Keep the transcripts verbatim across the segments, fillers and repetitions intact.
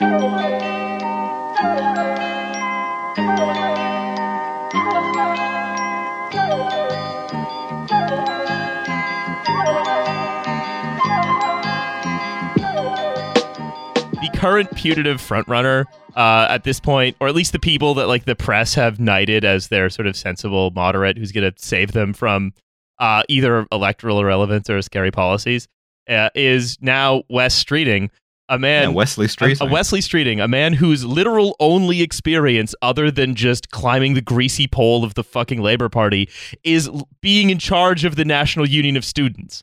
The current putative frontrunner uh, at this point, or at least the people that like the press have knighted as their sort of sensible moderate who's going to save them from uh, either electoral irrelevance or scary policies, uh, is now Wes Streeting. A man, yeah, Wesley Streeting. A, a Wesley Streeting, a man whose literal only experience, other than just climbing the greasy pole of the fucking Labour Party, is being in charge of the National Union of Students.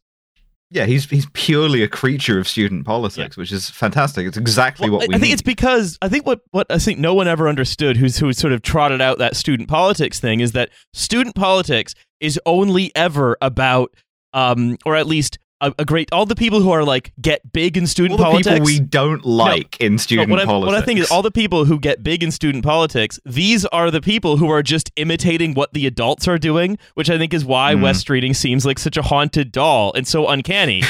Yeah, he's he's purely a creature of student politics, yeah. Which is fantastic. It's exactly well, what we. I think need. It's because I think what, what I think no one ever understood who's who sort of trotted out that student politics thing is that student politics is only ever about, um, or at least. A, a great all the people who are like get big in student all politics. The people we don't like no, in student no, what politics. I, what I think is all the people who get big in student politics. These are the people who are just imitating what the adults are doing, which I think is why mm. Wes Streeting seems like such a haunted doll and so uncanny.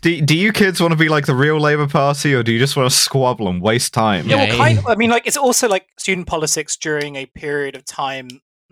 do Do you kids want to be like the real Labour Party, or do you just want to squabble and waste time? Yeah, well, kind of, I mean, like it's also like student politics during a period of time.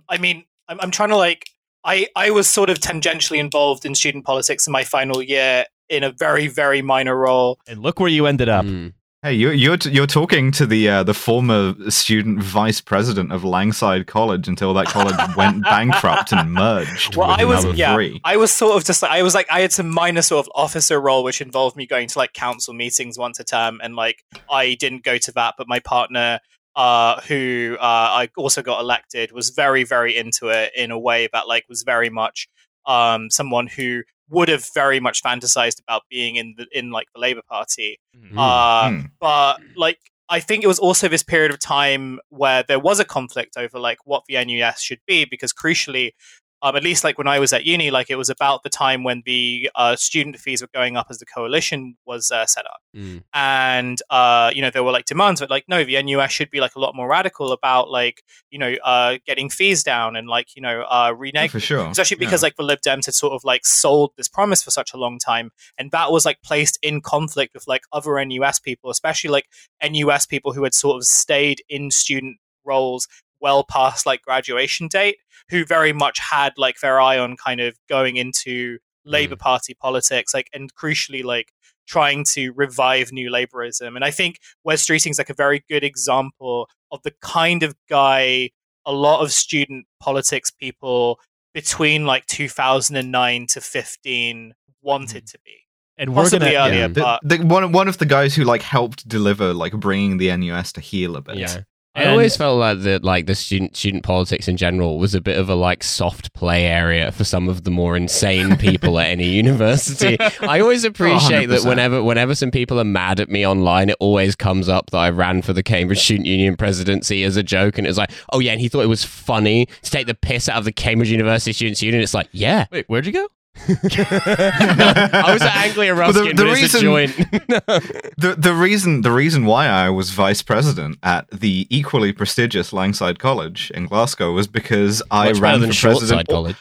I mean, I'm, I'm trying to like. I, I was sort of tangentially involved in student politics in my final year in a very, very minor role. And look where you ended up. Mm. Hey, you're you're, t- you're talking to the uh, the former student vice president of Langside College until that college went bankrupt and merged. Well, I was yeah, three. I was sort of just like I was like I had some minor sort of officer role which involved me going to like council meetings once a term, and like I didn't go to that, but my partner. Uh, who uh, I also got elected was very, very into it in a way that like was very much um, someone who would have very much fantasized about being in the, in like the Labour Party. Mm-hmm. Uh, mm. But like, I think it was also this period of time where there was a conflict over like what the N U S should be, because crucially, um, at least like when I was at uni, like it was about the time when the uh, student fees were going up as the coalition was uh, set up. Mm. And, uh, you know, there were like demands, but like, no, the N U S should be like a lot more radical about like, you know, uh, getting fees down and like, you know, uh, reneg- for sure. Especially because yeah. like the Lib Dems had sort of like sold this promise for such a long time. And that was like placed in conflict with like other N U S people, especially like N U S people who had sort of stayed in student roles well past like graduation date, who very much had like their eye on kind of going into Labour mm. Party politics, like, and crucially like trying to revive new Labourism. And I think Wes Streeting's like a very good example of the kind of guy a lot of student politics people between like two thousand nine to fifteen wanted mm. to be. And we're Possibly gonna earlier, yeah. but... the, the, one one of the guys who like helped deliver like bringing the N U S to heel a bit. Yeah. I always felt like that, like the student student politics in general was a bit of a like soft play area for some of the more insane people at any university. I always appreciate one hundred percent that whenever whenever some people are mad at me online, it always comes up that I ran for the Cambridge Student Union presidency as a joke, and it's like, oh yeah, and he thought it was funny to take the piss out of the Cambridge University Students Union. It's like, yeah, wait, where'd you go? No, I was at Anglia Ruskin, but it's a joint. the, the reason the reason why I was vice president at the equally prestigious Langside College in Glasgow was because I Much ran for president. College.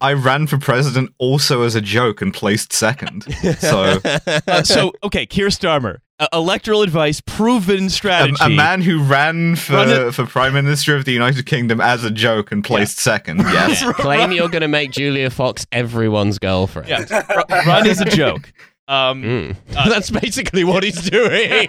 I ran for president also as a joke and placed second. So, uh, so okay, Keir Starmer, uh, electoral advice, proven strategy. A, a man who ran for run for Prime Minister of the United Kingdom as a joke and placed yeah. second. Yes, yeah. Claim you're going to make Julia Fox everyone's girlfriend. Yeah. R- run is a joke. Um, mm. uh, That's basically what he's doing.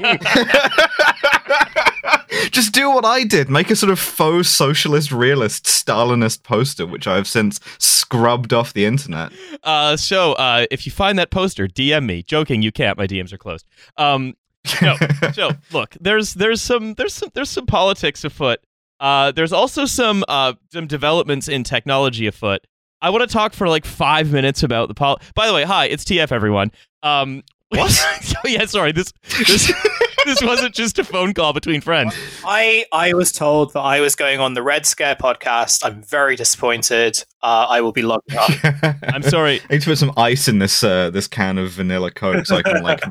Just do what I did. Make a sort of faux socialist, realist, Stalinist poster, which I have since scrubbed off the internet. Uh, so, uh, if you find that poster, D M me. Joking, you can't. My D Ms are closed. Um, no, so look, there's there's some there's some there's some politics afoot. Uh, there's also some uh, some developments in technology afoot. I want to talk for like five minutes about the pol. By the way, hi, it's T F, everyone. Um, what? oh, yeah, sorry. This this. This wasn't just a phone call between friends. I, I was told that I was going on the Red Scare podcast. I'm very disappointed. Uh, I will be logged off. I'm sorry. I need to put some ice in this uh, this can of vanilla Coke so I can like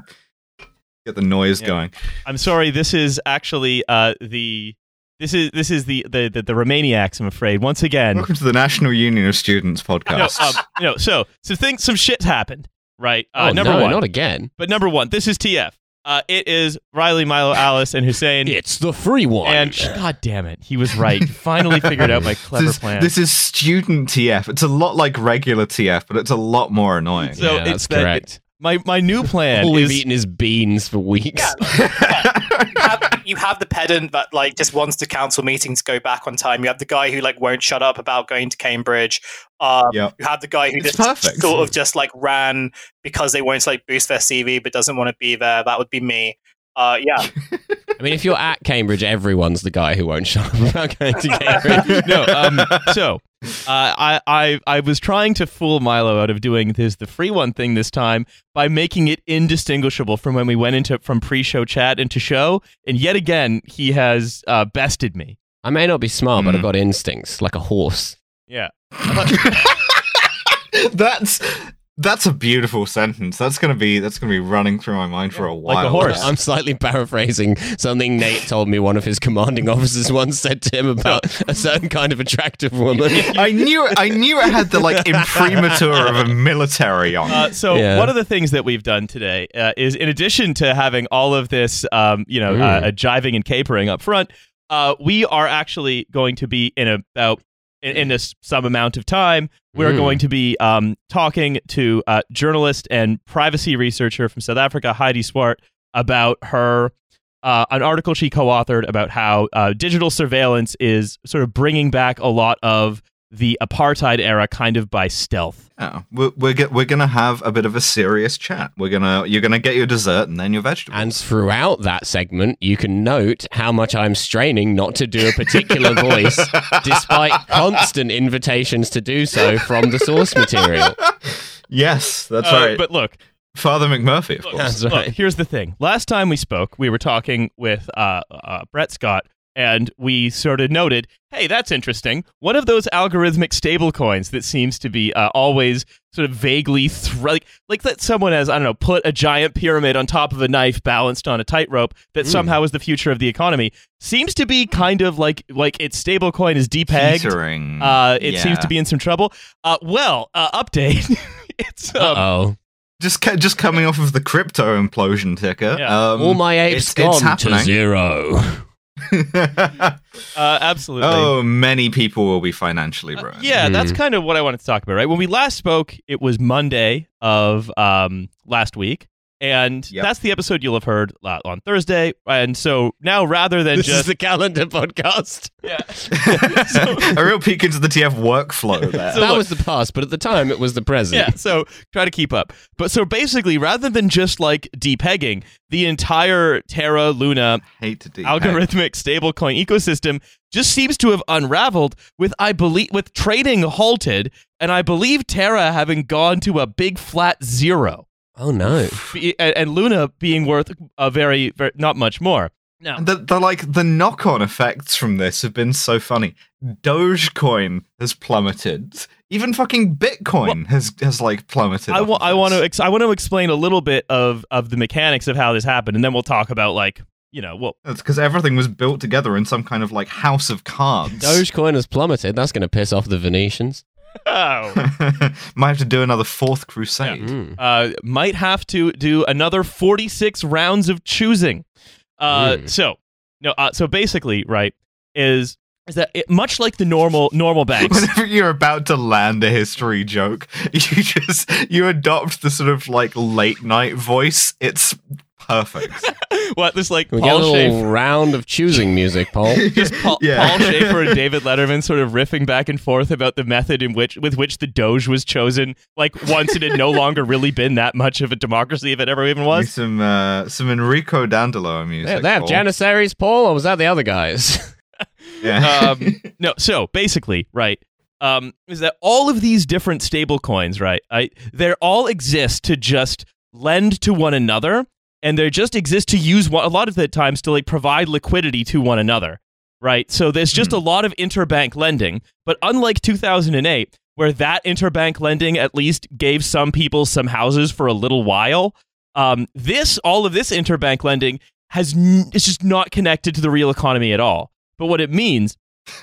get the noise yeah. going. I'm sorry. This is actually uh, the this is this is the the the, the Romaniacs. I'm afraid. Once again, welcome to the National Union of Students podcast. No, um, no so so things some shit's happened, right? Uh, oh, number no, one, not again. But number one, this is T F. Uh, it is Riley, Milo, Alice, and Hussein. It's the free one. And God damn it, he was right. Finally figured out my clever this is, plan. This is student T F. It's a lot like regular T F, but it's a lot more annoying. So yeah, it's that's that, correct. It, my my new plan All is... we've eaten his beans for weeks. Yeah. You have, you have the pedant that like just wants the council meeting to go back on time. You have the guy who like won't shut up about going to Cambridge. Um, yep. You have the guy who it's just perfect. sort of just like ran because they won't like boost their C V but doesn't want to be there. That would be me. Uh, yeah. I mean, if you're at Cambridge, everyone's the guy who won't shut up about going to Cambridge. No. Um, so uh, I, I I was trying to fool Milo out of doing this the free one thing this time by making it indistinguishable from when we went into from pre-show chat into show, and yet again he has uh, bested me. I may not be smart, mm. but I've got instincts like a horse. Yeah. That's. That's a beautiful sentence. That's gonna be that's gonna be running through my mind for a while. Like a horse. I'm slightly paraphrasing something Nate told me. One of his commanding officers once said to him about a certain kind of attractive woman. I knew I knew it had the like imprimatur of a military on it. Uh, so yeah. One of the things that we've done today uh, is, in addition to having all of this, um, you know, mm. uh, jiving and capering up front, uh, we are actually going to be in about. In, in this, some amount of time, we're mm. going to be um, talking to uh, journalist and privacy researcher from South Africa, Heidi Swart, about her uh, an article she co-authored about how uh, digital surveillance is sort of bringing back a lot of the apartheid era, kind of by stealth. Oh, we're we're, get, we're gonna have a bit of a serious chat. We're gonna you're gonna get your dessert and then your vegetables. And throughout that segment, you can note how much I'm straining not to do a particular voice, despite constant invitations to do so from the source material. Yes, that's uh, right. But look, Father McMurphy, of look, course. That's right. Look, here's the thing. Last time we spoke, we were talking with uh, uh, Brett Scott. And we sort of noted, hey, that's interesting. One of those algorithmic stablecoins that seems to be uh, always sort of vaguely, thr- like, like that someone has, I don't know, put a giant pyramid on top of a knife balanced on a tightrope that mm. somehow is the future of the economy, seems to be kind of like, like its stablecoin is de-pegged. Uh, it yeah. seems to be in some trouble. Uh, well, uh, update. it's, um, Uh-oh. Just ca- just coming off of the crypto implosion ticker. Yeah. Um, All my apes it's, gone it's to zero. uh, absolutely. Oh, many people will be financially ruined. Uh, yeah, mm. that's kind of what I wanted to talk about, right? When we last spoke, it was Monday of um, last week, and yep. that's the episode you'll have heard on Thursday. And so now, rather than this just... This is the calendar podcast. Yeah. so, A real peek into the T F workflow there. So that look, was the past, but at the time, it was the present. Yeah, so try to keep up. But so basically, rather than just, like, de-pegging, the entire Terra Luna algorithmic stablecoin ecosystem just seems to have unraveled with I believe with trading halted and I believe Terra having gone to a big flat zero. Oh no! Be- and, and Luna being worth a very, very not much more. No, the, the like the knock-on effects from this have been so funny. Dogecoin has plummeted. Even fucking Bitcoin well, has, has like plummeted. I, w- I want to ex- I want to explain a little bit of, of the mechanics of how this happened, and then we'll talk about like you know well. It's because everything was built together in some kind of like house of cards. Dogecoin has plummeted. That's going to piss off the Venetians. Oh, might have to do another fourth crusade. Yeah. Mm. Uh, might have to do another forty-six rounds of choosing. Uh, mm. So no, uh, so basically, right is. Is that it, much like the normal normal banks? Whenever you're about to land a history joke, you just you adopt the sort of like late night voice. It's perfect. What this like we Paul get a little Schaefer round of choosing music, Paul. Just Paul, yeah. Paul Schaefer and David Letterman sort of riffing back and forth about the method in which with which the Doge was chosen. Like once it had no longer really been that much of a democracy if it ever even was. Some uh, some Enrico Dandolo music. Yeah, they have Paul. Janissaries, Paul, or was that the other guys? Yeah. um, no, so basically, right, um, is that all of these different stable coins, right, I, they all exist to just lend to one another, and they just exist to use one, a lot of the times to like provide liquidity to one another, right? So there's just mm. a lot of interbank lending, but unlike two thousand eight, where that interbank lending at least gave some people some houses for a little while, um, this, all of this interbank lending has n- it's just not connected to the real economy at all. But what it means,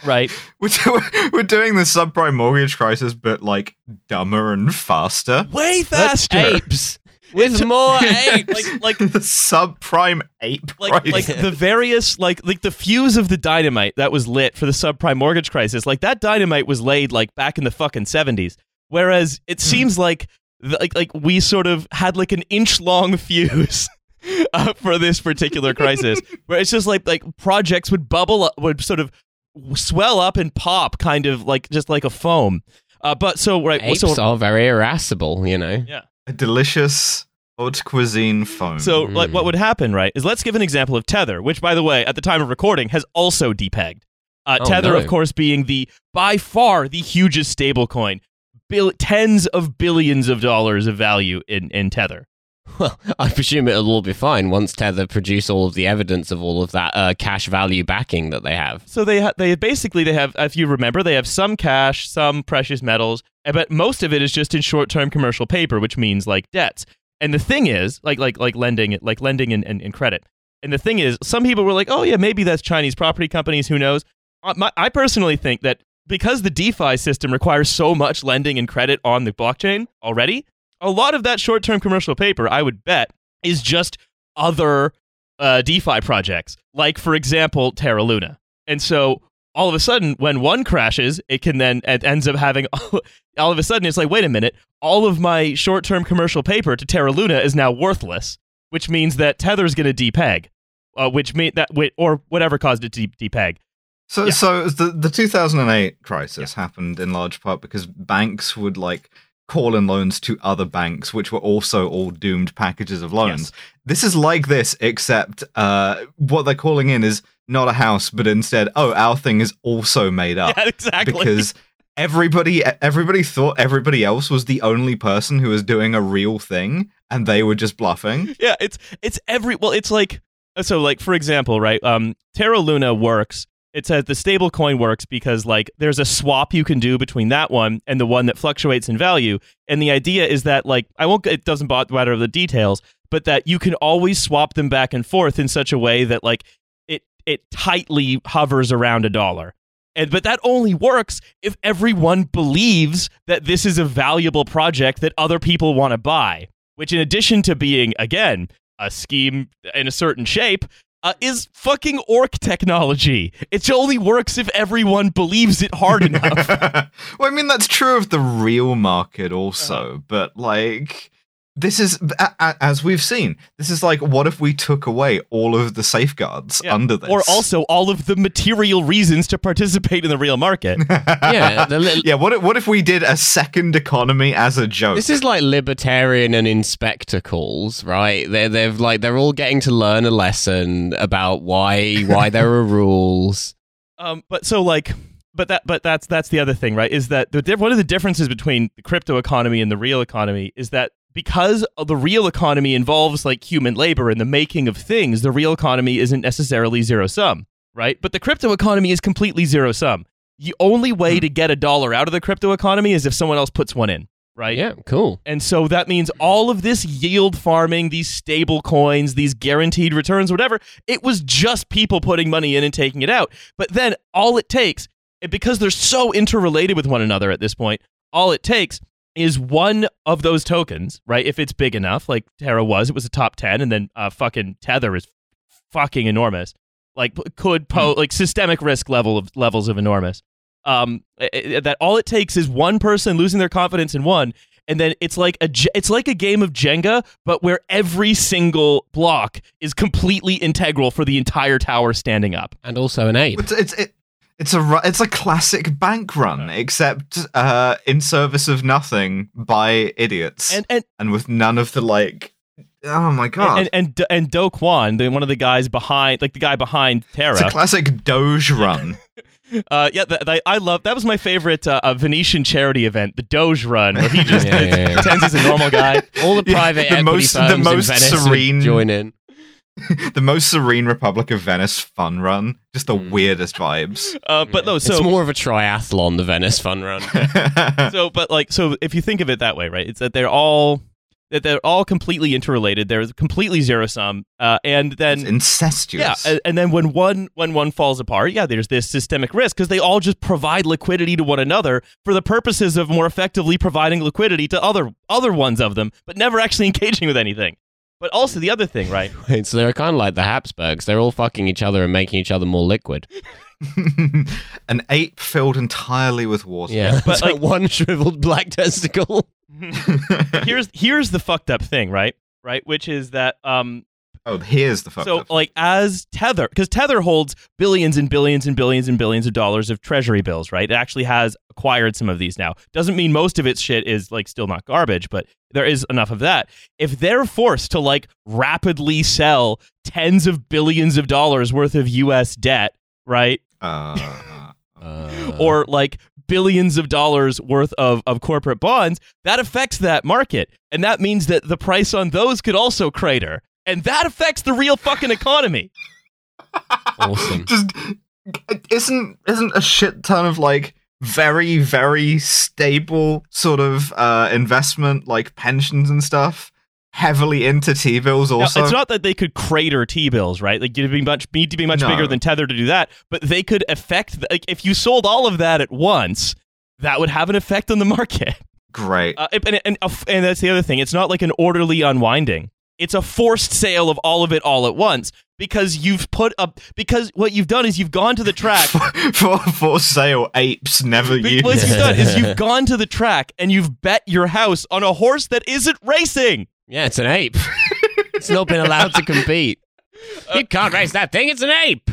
right? we're, do- we're doing the subprime mortgage crisis, but like dumber and faster. Way faster. Apes. with more apes, like, like the subprime ape, like, like the various, like, like the fuse of the dynamite that was lit for the subprime mortgage crisis. Like that dynamite was laid like back in the fucking seventies. Whereas it seems like, like, like we sort of had like an inch long fuse. Uh, for this particular crisis, where it's just like like projects would bubble up, would sort of swell up and pop, kind of like just like a foam. Uh, but so right, apes so, are very irascible, you know. Yeah, a delicious haute cuisine foam. So mm. like, what would happen, right? Is let's give an example of Tether, which, by the way, at the time of recording, has also depegged. Uh, oh, Tether, no. of course, being the by far the hugest stablecoin, bill- tens of billions of dollars of value in in Tether. Well, I presume it'll all be fine once Tether produce all of the evidence of all of that uh, cash value backing that they have. So they ha- they basically, they have, if you remember, they have some cash, some precious metals, but most of it is just in short-term commercial paper, which means like debts. And the thing is, like like like lending like lending and, and, and credit. And the thing is, some people were like, oh yeah, maybe that's Chinese property companies, who knows? I, my, I personally think that because the DeFi system requires so much lending and credit on the blockchain already, a lot of that short-term commercial paper, I would bet, is just other uh, DeFi projects, like, for example, Terra Luna. And so, all of a sudden, when one crashes, it can then, it ends up having, all, all of a sudden, it's like, wait a minute, all of my short-term commercial paper to Terra Luna is now worthless, which means that Tether's going to depeg, uh, which mean that, or whatever caused it to depeg. So, yeah. so the, the two thousand eight crisis yeah. happened in large part because banks would, like, call in loans to other banks, which were also all doomed packages of loans. Yes. This is like this, except uh, what they're calling in is not a house, but instead, oh, our thing is also made up. Yeah, exactly. Because everybody, everybody thought everybody else was the only person who was doing a real thing, and they were just bluffing. Yeah, it's it's every well, it's like so, like for example, right? Um, Terra Luna works. It says the stablecoin works because, like, there's a swap you can do between that one and the one that fluctuates in value. And the idea is that, like, I won't, it doesn't bother the details, but that you can always swap them back and forth in such a way that, like, it it tightly hovers around a dollar. And but that only works if everyone believes that this is a valuable project that other people want to buy, which, in addition to being, again, a scheme in a certain shape, Uh, is fucking orc technology. It only works if everyone believes it hard enough. Well, I mean, that's true of the real market also, uh-huh. but like, this is, a- a- as we've seen, this is like, what if we took away all of the safeguards yeah. under this? Or also all of the material reasons to participate in the real market. yeah, the li- yeah. What if, what if we did a second economy as a joke? This is like libertarian and in spectacles, right? They're, they've like, they're all getting to learn a lesson about why why there are rules. Um, but so like, but that but that's that's the other thing, right? Is that the one of the differences between the crypto economy and the real economy is that, because the real economy involves like human labor and the making of things, the real economy isn't necessarily zero sum, right? But the crypto economy is completely zero sum. The only way to get a dollar out of the crypto economy is if someone else puts one in, right? Yeah, cool. And so that means all of this yield farming, these stable coins, these guaranteed returns, whatever, it was just people putting money in and taking it out. But then all it takes, because they're so interrelated with one another at this point, all it takes is one of those tokens, right? If it's big enough, like Terra was, it was a top ten, and then uh, fucking Tether is fucking enormous. Like, could pose like systemic risk level of levels of enormous. Um, it, it, that all it takes is one person losing their confidence in one, and then it's like a it's like a game of Jenga, but where every single block is completely integral for the entire tower standing up, and also an ape. It's, it's, it- It's a it's a classic bank run, except uh, in service of nothing by idiots, and and, and with none of the like. Oh my god! And and and, and Do Kwon, the, one of the guys behind, like the guy behind Terra. It's a classic Doge run. uh, yeah, the, the, I love that. Was my favorite uh, a Venetian charity event, the Doge run, where he just yeah, yeah, yeah, yeah. pretends he's a normal guy. All the private yeah, the equity most, firms the most in Venice serene... join in. The most serene Republic of Venice fun run, just the mm. weirdest vibes. Uh, but no, so it's more of a triathlon, the Venice fun run. so, but like, so if you think of it that way, right? It's that they're all that they're all completely interrelated. They're completely zero sum. Uh, and then it's incestuous. Yeah. And then when one when one falls apart, yeah, there's this systemic risk because they all just provide liquidity to one another for the purposes of more effectively providing liquidity to other other ones of them, but never actually engaging with anything. But also the other thing, right? Wait, so they're kind of like the Habsburgs. They're all fucking each other and making each other more liquid. An ape filled entirely with water. Yeah, but like one shriveled black testicle. here's here's the fucked up thing, right? Right, which is that. Um, oh, here's the fucked so, up. So, like, as Tether, because Tether holds billions and billions and billions and billions of dollars of treasury bills, right? It actually has acquired some of these now. Doesn't mean most of its shit is like still not garbage, but there is enough of that. If they're forced to like rapidly sell tens of billions of dollars worth of U S debt. Right? Uh, uh. Or like billions of dollars worth of, of corporate bonds, that affects that market. And that means that the price on those could also crater. And that affects the real fucking economy. Awesome. Just, isn't, isn't a shit ton of like very, very stable sort of uh, investment, like pensions and stuff, heavily into T-bills also? Now, it's not that they could crater T-bills, right? Like, you'd be much, need to be much no. bigger than Tether to do that, but they could affect... The, like, if you sold all of that at once, that would have an effect on the market. Great. Uh, and, and, and that's the other thing. It's not like an orderly unwinding. It's a forced sale of all of it all at once, because you've put up... Because what you've done is you've gone to the track... for, for, for sale, apes never use. What you've done is you've gone to the track and you've bet your house on a horse that isn't racing. Yeah, it's an ape. It's not been allowed to compete. Uh, you can't race that thing. It's an ape.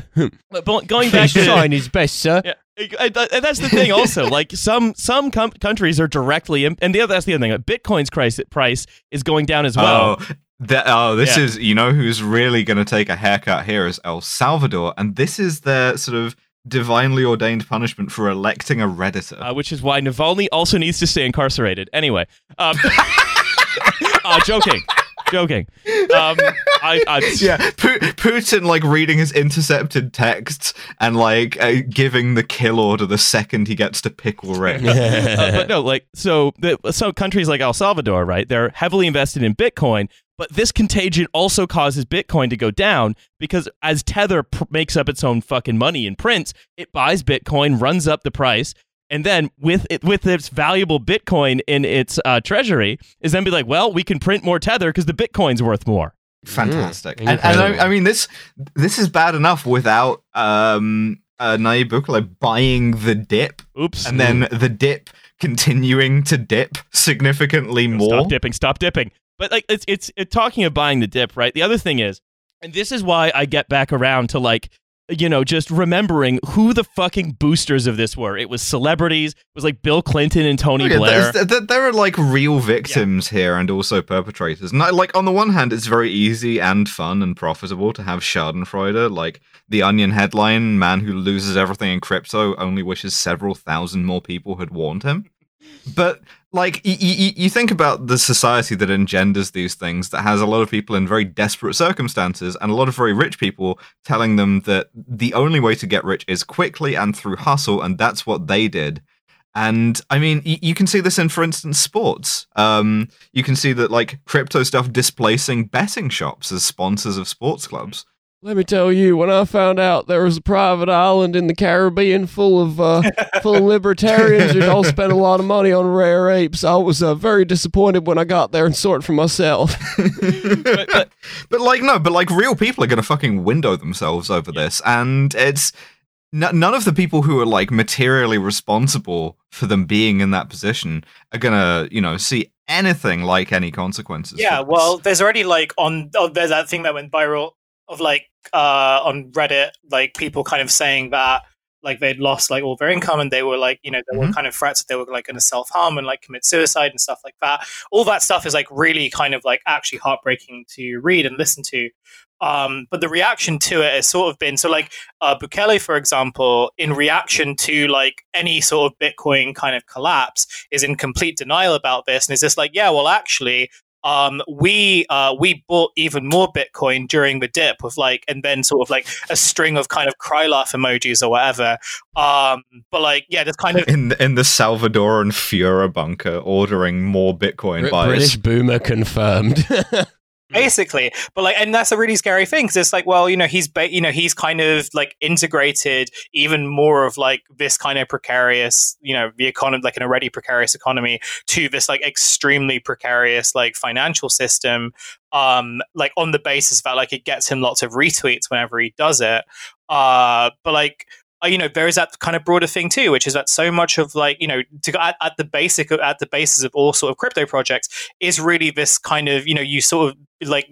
But going back to shine is best, sir. Yeah, and, and that's the thing. Also, like some some com- countries are directly, imp- and the other that's the other thing. Bitcoin's price price is going down as well. Oh, that, oh this yeah. is you know who's really going to take a haircut here is El Salvador, and this is their sort of divinely ordained punishment for electing a Redditor, uh, which is why Navalny also needs to stay incarcerated. Anyway. Um, Uh, joking, joking. Um, I, I, yeah, P- Putin like reading his intercepted texts and like uh, giving the kill order the second he gets to pickle Rick. Yeah. Uh, but no, like so, the, so countries like El Salvador, right? They're heavily invested in Bitcoin, but this contagion also causes Bitcoin to go down because as Tether pr- makes up its own fucking money and prints, it buys Bitcoin, runs up the price. And then with it, with its valuable Bitcoin in its uh, treasury, is then be like, well, we can print more Tether because the Bitcoin's worth more. Fantastic. Mm, and, and I, I mean, this this is bad enough without um, uh, Nayib Bukele buying the dip. Oops. And then the dip continuing to dip significantly more. Stop dipping, stop dipping. But like, it's, it's it's talking of buying the dip, right? The other thing is, and this is why I get back around to like, you know, just remembering who the fucking boosters of this were. It was celebrities. It was like Bill Clinton and Tony oh, yeah, Blair. Th- th- there are like real victims yeah. here and also perpetrators. And I, like on the one hand, it's very easy and fun and profitable to have Schadenfreude, like the Onion headline, man who loses everything in crypto only wishes several thousand more people had warned him. But like y- y- you think about the society that engenders these things, that has a lot of people in very desperate circumstances and a lot of very rich people telling them that the only way to get rich is quickly and through hustle, and that's what they did. And I mean, y- you can see this in, for instance, sports. Um, you can see that like crypto stuff displacing betting shops as sponsors of sports clubs. Let me tell you, when I found out there was a private island in the Caribbean full of uh, full of libertarians who'd all spent a lot of money on rare apes, I was uh, very disappointed when I got there and saw it for myself. but, but, but like, no, but like real people are going to fucking window themselves over yeah. this. And it's n- none of the people who are like materially responsible for them being in that position are going to, you know, see anything like any consequences. Yeah, well, there's already like on, oh, there's that thing that went viral of like uh, on Reddit, like people kind of saying that like they'd lost like all their income and they were like, you know, there mm-hmm. were kind of threats that they were like going to self harm and like commit suicide and stuff like that. All that stuff is like really kind of like actually heartbreaking to read and listen to. Um, but the reaction to it has sort of been so like uh, Bukele, for example, in reaction to like any sort of Bitcoin kind of collapse is in complete denial about this. And is just like, yeah, well, actually, Um, we uh, we bought even more Bitcoin during the dip with like, and then sort of like a string of kind of cry laugh emojis or whatever. Um, but like, yeah, there's kind of in the, in the Salvadoran Fuhrer bunker ordering more Bitcoin R- buys. British boomer confirmed. Basically, but like, and that's a really scary thing because it's like, well, you know, he's, ba- you know, he's kind of like integrated even more of like this kind of precarious, you know, the economy, like an already precarious economy to this like extremely precarious like financial system, um, like on the basis that like it gets him lots of retweets whenever he does it. Uh, but like, you know, there is that kind of broader thing too, which is that so much of like, you know, to at, at the basic at the basis of all sort of crypto projects is really this kind of, you know, you sort of like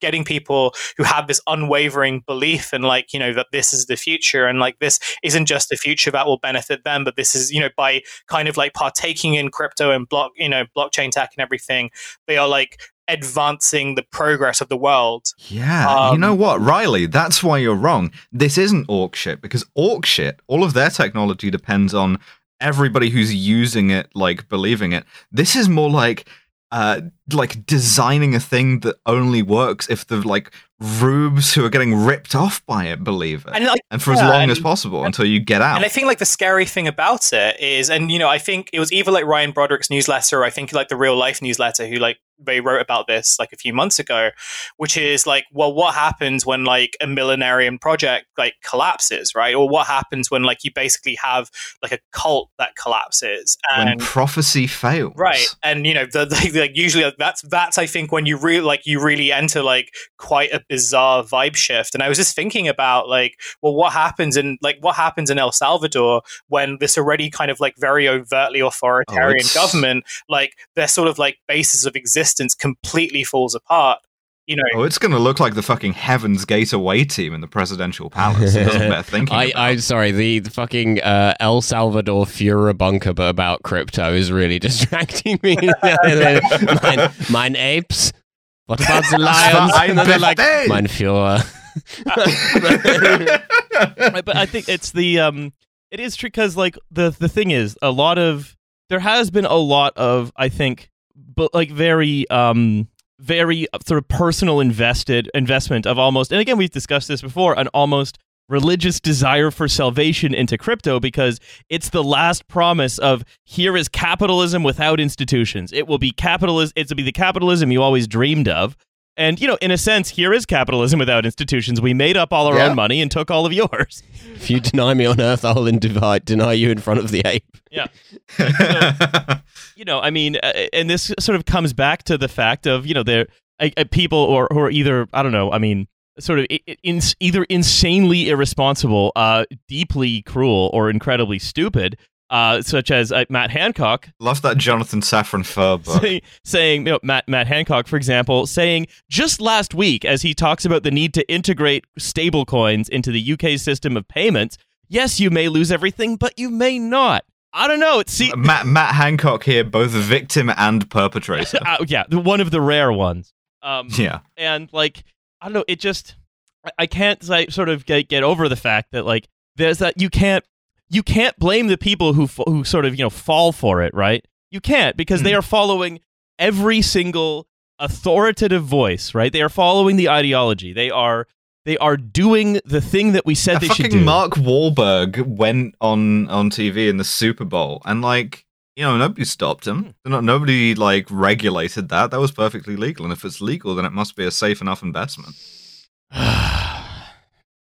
getting people who have this unwavering belief in like, you know, that this is the future and like this isn't just the future that will benefit them, but this is, you know, by kind of like partaking in crypto and block, you know, blockchain tech and everything, they are like advancing the progress of the world. Yeah, um, you know what, Riley, that's why you're wrong. This isn't orc shit, because orc shit, all of their technology depends on everybody who's using it, like, believing it. This is more like, uh, like designing a thing that only works if the, like, rubes who are getting ripped off by it believe it. And, like, and for yeah, as long and, as possible and, until you get out. And I think, like, the scary thing about it is, and, you know, I think it was either, like, Ryan Broderick's newsletter or I think, like, the Real Life newsletter who, like, they wrote about this like a few months ago, which is like, well, what happens when like a millenarian project like collapses, right? Or what happens when like you basically have like a cult that collapses and when prophecy fails, right? And you know, the, the, the, like usually that's that's I think when you really like you really enter like quite a bizarre vibe shift. And I was just thinking about like, well, what happens in like what happens in El Salvador when this already kind of like very overtly authoritarian oh, government, like their sort of like basis of existence completely falls apart, you know. Oh, it's going to look like the fucking Heaven's Gate away team in the presidential palace. It doesn't bear thinking. I, I'm sorry, the, the fucking uh, El Salvador Fuhrer bunker about crypto is really distracting me. mine, mine apes. What about the lions? And then they're like, mine Fuhrer. Right, but I think it's the um, it is true because like the the thing is a lot of there has been a lot of I think. But like very, um, very sort of personal invested investment of almost, and again we've discussed this before, an almost religious desire for salvation into crypto because it's the last promise of here is capitalism without institutions. It will be capitalism. It'll be the capitalism you always dreamed of. And, you know, in a sense, here is capitalism without institutions. We made up all our yeah. own money and took all of yours. If you deny me on Earth, I'll divide, deny you in front of the ape. Yeah. So, you know, I mean, and this sort of comes back to the fact of, you know, there people who are, who are either, I don't know, I mean, sort of in, either insanely irresponsible, uh, deeply cruel, or incredibly stupid. Uh, such as uh, Matt Hancock. Love that Jonathan Safran Foer book. Say, saying, you know, Matt, Matt Hancock, for example, saying just last week, as he talks about the need to integrate stablecoins into the U K system of payments, yes, you may lose everything, but you may not. I don't know. It's see- Matt, Matt Hancock here, both victim and perpetrator. uh, yeah, one of the rare ones. Um, yeah. And, like, I don't know, it just, I, I can't like, sort of get, get over the fact that, like, there's that, you can't, You can't blame the people who who sort of, you know, fall for it, right? You can't, because they are following every single authoritative voice, right? They are following the ideology. They are they are doing the thing that we said yeah, they should do. Mark Wahlberg went on, on T V in the Super Bowl, and, like, you know, nobody stopped him. Hmm. Nobody, like, regulated that. That was perfectly legal, and if it's legal, then it must be a safe enough investment.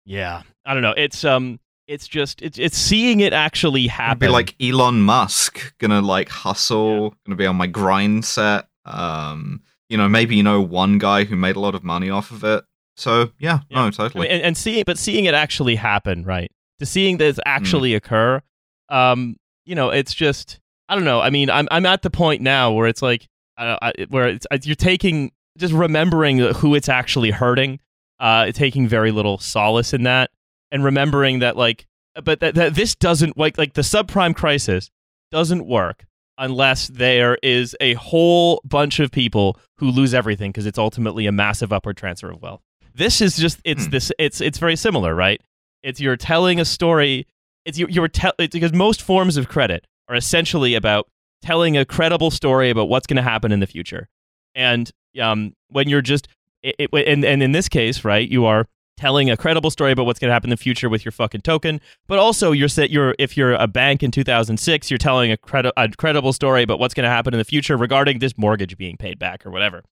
Yeah. I don't know. It's, um... It's just, it's it's seeing it actually happen. It'd be like Elon Musk, gonna like hustle, yeah. gonna be on my grind set. Um, you know, maybe you know one guy who made a lot of money off of it. So yeah, yeah. no, totally. I mean, and, and seeing, but seeing it actually happen, right? To seeing this actually mm. occur, um, you know, it's just, I don't know. I mean, I'm I'm at the point now where it's like, uh, I, where it's you're taking just remembering who it's actually hurting, uh, taking very little solace in that. And remembering that, like, but that, that this doesn't like like the subprime crisis doesn't work unless there is a whole bunch of people who lose everything because it's ultimately a massive upward transfer of wealth. This is just it's this it's it's very similar, right? It's you're telling a story. It's you you're te- it's because most forms of credit are essentially about telling a credible story about what's going to happen in the future. And um, when you're just, it, it, and, and in this case, right, you are telling a credible story about what's going to happen in the future with your fucking token. But also, you're set, you're if you're a bank in two thousand six, you're telling a, credi- a credible story about what's going to happen in the future regarding this mortgage being paid back or whatever.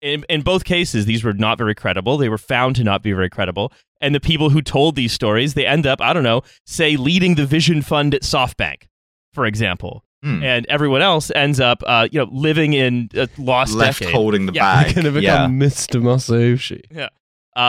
In, in both cases, these were not very credible. They were found to not be very credible. And the people who told these stories, they end up, I don't know, say leading the Vision Fund at SoftBank, for example. Mm. And everyone else ends up, uh, you know, living in a lost Left decade. holding the yeah. bag. They're going to become yeah. Mister Masayoshi. Yeah. Uh,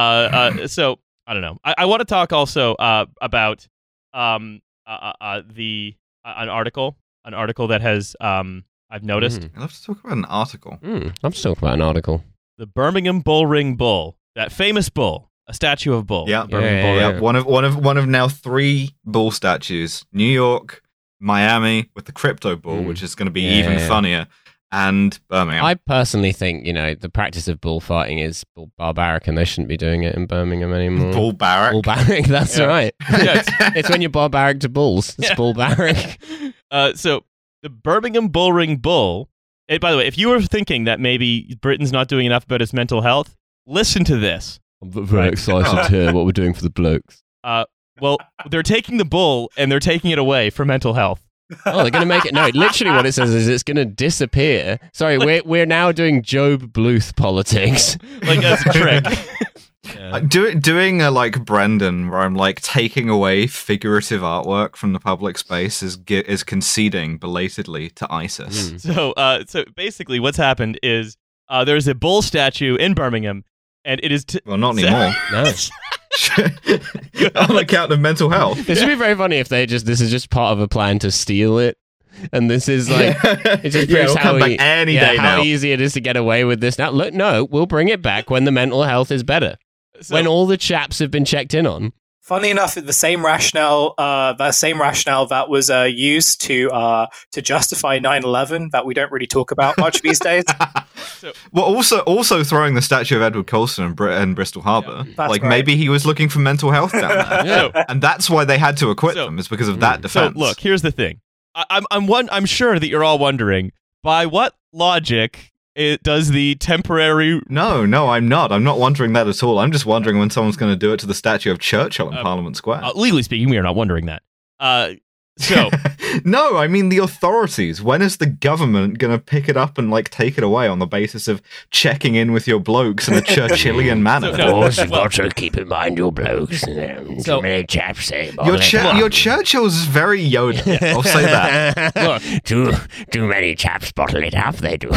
uh, so I don't know. I, I want to talk also uh, about um, uh, uh, the uh, an article, an article that has um, I've noticed. Mm. I love to talk about an article. Mm, I love to talk about an article. The Birmingham Bullring bull, that famous bull, a statue of bull. Yeah, Birmingham yeah, yeah, bull. Yeah. Yeah. One of one of one of now three bull statues. New York, Miami with the crypto bull, mm. which is going to be yeah, even yeah. funnier. And Birmingham. I personally think, you know, the practice of bullfighting is bull- barbaric and they shouldn't be doing it in Birmingham anymore. Bullbaric? Bullbaric, that's yeah. right. Yeah, it's, it's when you're barbaric to bulls. It's yeah. bullbaric. Uh, so, the Birmingham Bullring bull, it, by the way, if you were thinking that maybe Britain's not doing enough about its mental health, listen to this. I'm very excited to hear what we're doing for the blokes. Uh, well, they're taking the bull and they're taking it away for mental health. Oh, they're going to make it... No, literally what it says is it's going to disappear. Sorry, we're, we're now doing Job Bluth politics. Like, that's a trick. yeah. Do, doing a, like, Brendan, where I'm, like, taking away figurative artwork from the public space is is conceding belatedly to ISIS. Mm. So, uh, so basically what's happened is uh, there's a bull statue in Birmingham, and it is... T- well, not anymore. No. On account of mental health. This would be very funny if they just this is just part of a plan to steal it, and this is like it just yeah, proves how, e- any yeah, day how now. easy it is to get away with this. Now, look, no, we'll bring it back when the mental health is better, so, when all the chaps have been checked in on. Funny enough, the same rationale, uh, the same rationale that was uh, used to uh, to justify nine eleven that we don't really talk about much these days. so, well, also also throwing the statue of Edward Colston in, Br- in Bristol Harbour, yeah, like right. maybe he was looking for mental health down there, yeah. and that's why they had to acquit so, them is because of that defence. So look, here's the thing: I- I'm I'm one- I'm sure that you're all wondering by what logic. It does the temporary... No, no, I'm not. I'm not wondering that at all. I'm just wondering when someone's going to do it to the statue of Churchill in uh, Parliament Square. Uh, legally speaking, we are not wondering that. Uh, so, No, I mean the authorities. When is the government going to pick it up and like take it away on the basis of checking in with your blokes in a Churchillian manner? Of course, you've got to keep in mind your blokes. Um, so, many chaps say... Your, ch- your Churchill's very Yoda. Yeah. I'll say that. Look, too, too many chaps bottle it up, they do.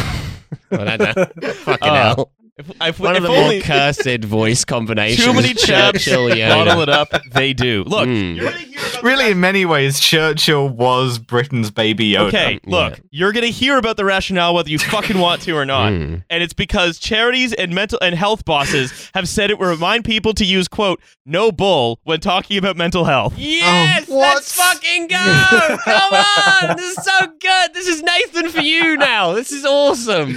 Well, I know. Fucking uh, hell. If, if, One if of the only... more cursed voice combinations. Too many chaps bottle it up, they do. Look. Mm. You're gonna hear about really, in many ways, Churchill was Britain's baby Yoda. Okay, look, yeah. you're going to hear about the rationale whether you fucking want to or not. Mm. And it's because charities and mental and health bosses have said it will remind people to use, quote, no bull when talking about mental health. Yes, oh, let's fucking go! Come on! This is so good! This is Nathan for you now! This is awesome!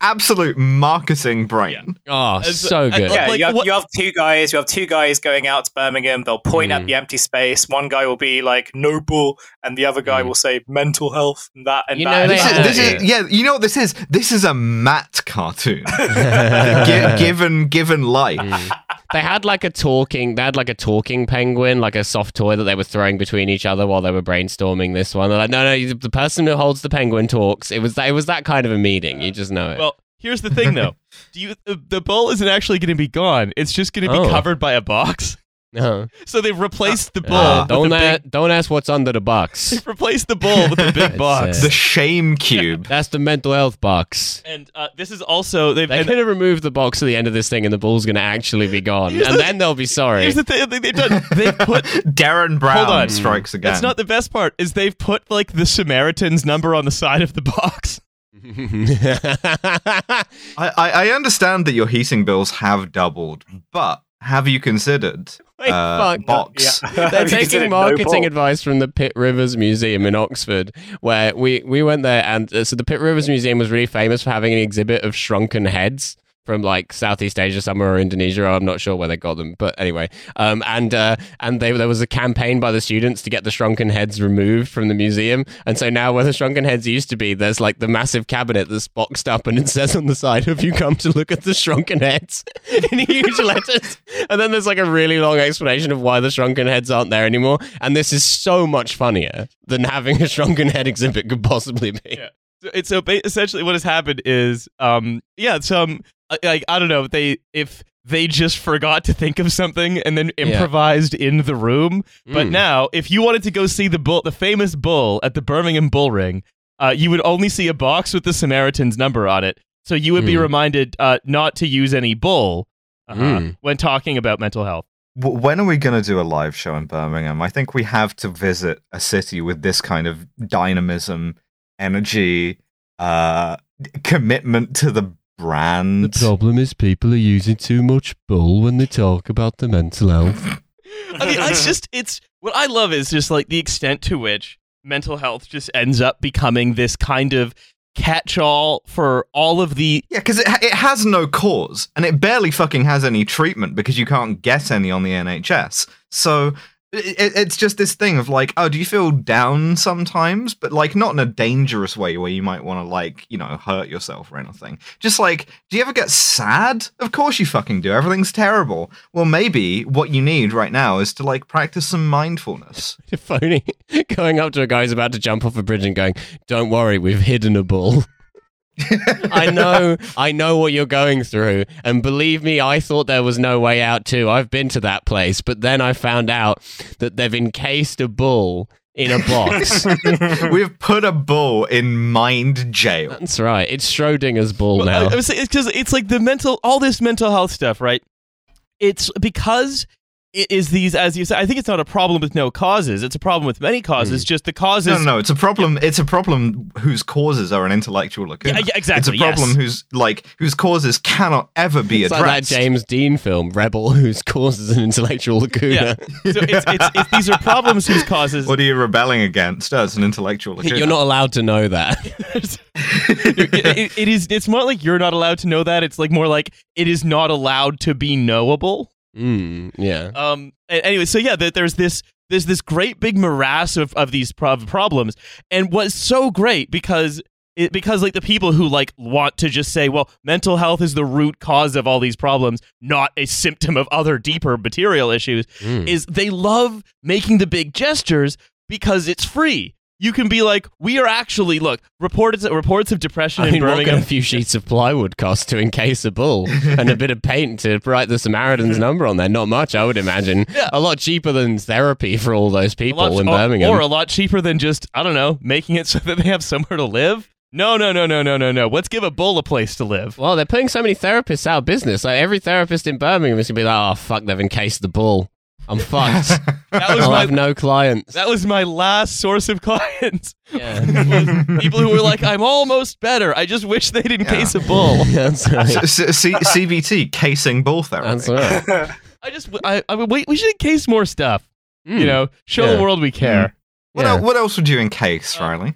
Absolute marketing brain. Yeah. Oh, so good. Yeah, you, have, you have two guys. You have two guys going out to Birmingham. They'll point mm. at the empty space. One guy will be like noble, and the other guy mm. will say mental health and that and you that. Know and this is, this is, yeah, you know what this is. This is a Matt cartoon. G- given given life. Mm. They had like a talking. They had like a talking penguin, like a soft toy that they were throwing between each other while they were brainstorming this one. They're like, no, no, the person who holds the penguin talks. It was that. It was that kind of a meeting. You just know it. Well, here's the thing, though. Do you the, the bull isn't actually going to be gone. It's just going to be oh. covered by a box. No. So they've replaced the bull. Uh, don't, a- big... don't ask what's under the box. They've replaced the bull with a big box. Uh... The shame cube. That's the mental health box. And uh, this is also... They've, They're and... going to remove the box at the end of this thing and the bull's going to actually be gone. Here's and the... then they'll be sorry. Here's the thing they've done. They've put... Darren Brown Hold on. strikes again. That's not the best part, is they've put like the Samaritan's number on the side of the box. I, I understand that your heating bills have doubled, but... Have you considered uh, Wait, box? Yeah. They're taking marketing no advice from the Pitt Rivers Museum in Oxford, where we, we went there, and uh, so the Pitt Rivers Museum was really famous for having an exhibit of shrunken heads. from like Southeast Asia somewhere or Indonesia. I'm not sure where they got them, but anyway. Um, and uh, and they, there was a campaign by the students to get the shrunken heads removed from the museum. And so now where the shrunken heads used to be, there's like the massive cabinet that's boxed up and it says on the side, "Have you come to look at the shrunken heads?" in huge letters. And then there's like a really long explanation of why the shrunken heads aren't there anymore. And this is so much funnier than having a shrunken head exhibit could possibly be. Yeah. It's so essentially what has happened is, um, yeah, some like I don't know, they if they just forgot to think of something and then improvised yeah. in the room. Mm. But now, if you wanted to go see the bull, the famous bull at the Birmingham Bullring, uh, you would only see a box with the Samaritan's number on it. So you would mm. be reminded uh, not to use any bull uh-huh, mm. when talking about mental health. When are we going to do a live show in Birmingham? I think we have to visit a city with this kind of dynamism, energy, uh, commitment to the brand. The problem is people are using too much bull when they talk about the mental health. I mean, it's just, it's, what I love is just like the extent to which mental health just ends up becoming this kind of catch-all for all of the... Yeah, because it, it has no cause, and it barely fucking has any treatment because you can't get any on the N H S. So it, it's just this thing of like, oh, do you feel down sometimes? But like not in a dangerous way where you might want to like, you know, hurt yourself or anything. Just like, do you ever get sad? Of course you fucking do. Everything's terrible. Well, maybe what you need right now is to like practice some mindfulness. Phony going up to a guy who's about to jump off a bridge and going, "Don't worry, we've hidden a bull." I know, I know what you're going through, and believe me, I thought there was no way out too. I've been to that place, but then I found out that they've encased a bull in a box. We've put a bull in mind jail. That's right. It's Schrodinger's bull well, now. I, I was saying, it's because it's like the mental, all this mental health stuff, right? It's because it is these, as you said, I think it's not a problem with no causes. It's a problem with many causes, mm. just the causes... No, no, no, it's a problem It's a problem whose causes are an intellectual lacuna. Yeah, yeah, exactly, It's a problem yes. whose, like, whose causes cannot ever be it's addressed. It's like that James Dean film, Rebel, whose cause is an intellectual lacuna. Yeah. So it's, it's, it's, these are problems whose causes... What are you rebelling against as an intellectual lacuna? You're not allowed to know that. it, it, it is, it's not like you're not allowed to know that. It's like more like it is not allowed to be knowable. Mm, yeah. Um. Anyway, so yeah, there's this there's this great big morass of, of these problems, and what's so great because it because like the people who like want to just say, well, mental health is the root cause of all these problems, not a symptom of other deeper material issues, mm. is they love making the big gestures because it's free. You can be like, we are actually, look, reports, reports of depression I in mean, Birmingham. What can a few sheets of plywood cost to encase a bull and a bit of paint to write the Samaritan's number on there? Not much, I would imagine. Yeah. A lot cheaper than therapy for all those people lot, in Birmingham. Or, or a lot cheaper than just, I don't know, making it so that they have somewhere to live. No, no, no, no, no, no, no. Let's give a bull a place to live. Well, they're putting so many therapists out of business. Like every therapist in Birmingham is going to be like, oh, fuck, they've encased the bull. I'm fucked. that was I'll my, have no clients. That was my last source of clients. Yeah. People who were like, I'm almost better. I just wish they'd encase yeah. a bull. That's right. C- C- C B T, casing bull therapy. That's right. I just, I, I wait, we should encase more stuff. Mm. You know, show yeah. the world we care. Mm. What, yeah. el- what else would you encase, uh, Riley?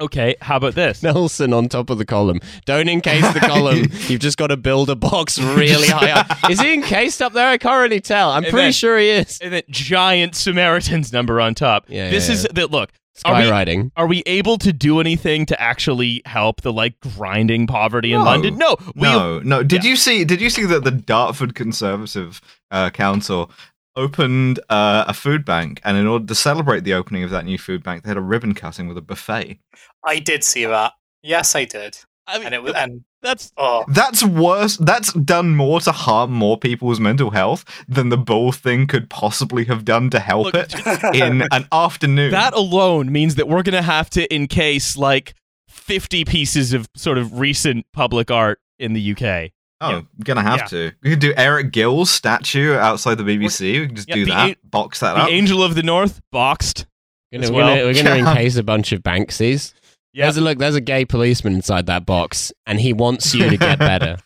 Okay, how about this? Nelson on top of the column. Don't encase the column. You've just got to build a box really high up. Is he encased up there? I can't really tell. I'm and pretty then, sure he is. And that giant Samaritan's number on top. Yeah, this yeah, is... Yeah. The, look, skywriting. Are, are we able to do anything to actually help the, like, grinding poverty in no, London? No. We, no, no. Did yeah. you see Did you see that the Dartford Conservative uh, Council opened uh, a food bank, and in order to celebrate the opening of that new food bank, they had a ribbon cutting with a buffet. I did see that. Yes, I did. I mean, and it was, and that's oh. that's worse. That's done more to harm more people's mental health than the bull thing could possibly have done to help Look, it in an afternoon. That alone means that we're going to have to encase like fifty pieces of sort of recent public art in the U K. Oh, yeah. gonna have yeah. to. We could do Eric Gill's statue outside the B B C. We could just yeah, do that, an- box that up. The Angel of the North, boxed. We're gonna, well. we're gonna, we're gonna encase a bunch of Banksies. Yeah. There's a look. There's a gay policeman inside that box, and he wants you to get better.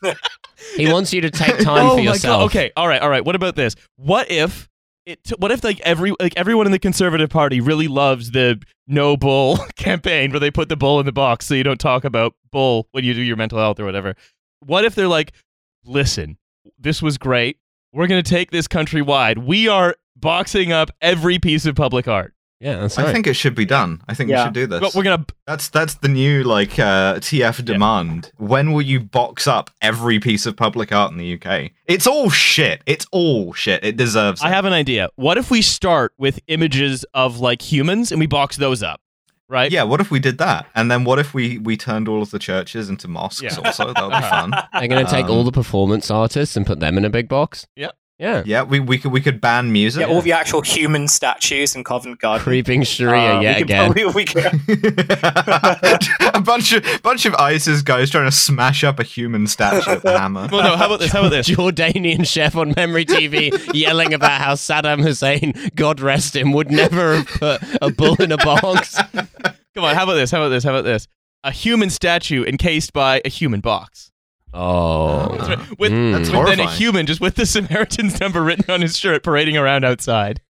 He yeah. wants you to take time oh for yourself. My God. Okay, all right, all right. What about this? What if it? T- what if like every like everyone in the Conservative Party really loves the No Bull campaign, where they put the bull in the box so you don't talk about bull when you do your mental health or whatever. What if they're like, listen, this was great. We're going to take this country wide. We are boxing up every piece of public art. Yeah, that's right. I think it should be done. I think yeah. we should do this. But we're gonna. That's that's the new like uh, T F demand. Yeah. When will you box up every piece of public art in the U K? It's all shit. It's all shit. It deserves. I it. have an idea. What if we start with images of like humans and we box those up? Right? Yeah, what if we did that? And then what if we, we turned all of the churches into mosques yeah. also? That would be fun. They're going to take um, all the performance artists and put them in a big box? Yep. Yeah. Yeah, we, we could we could ban music. Yeah, all the actual human statues in Covent Garden. Creeping Sharia um, yet again. Probably, we could. a bunch of bunch of ISIS guys trying to smash up a human statue with a hammer. Well, no, how about this? How about this? Jordanian chef on Memory T V yelling about how Saddam Hussein, God rest him, would never have put a bull in a box. Come on, how about this? How about this? How about this? A human statue encased by a human box. Oh, that's right. with, mm. that's with then a human just with the Samaritan's number written on his shirt parading around outside.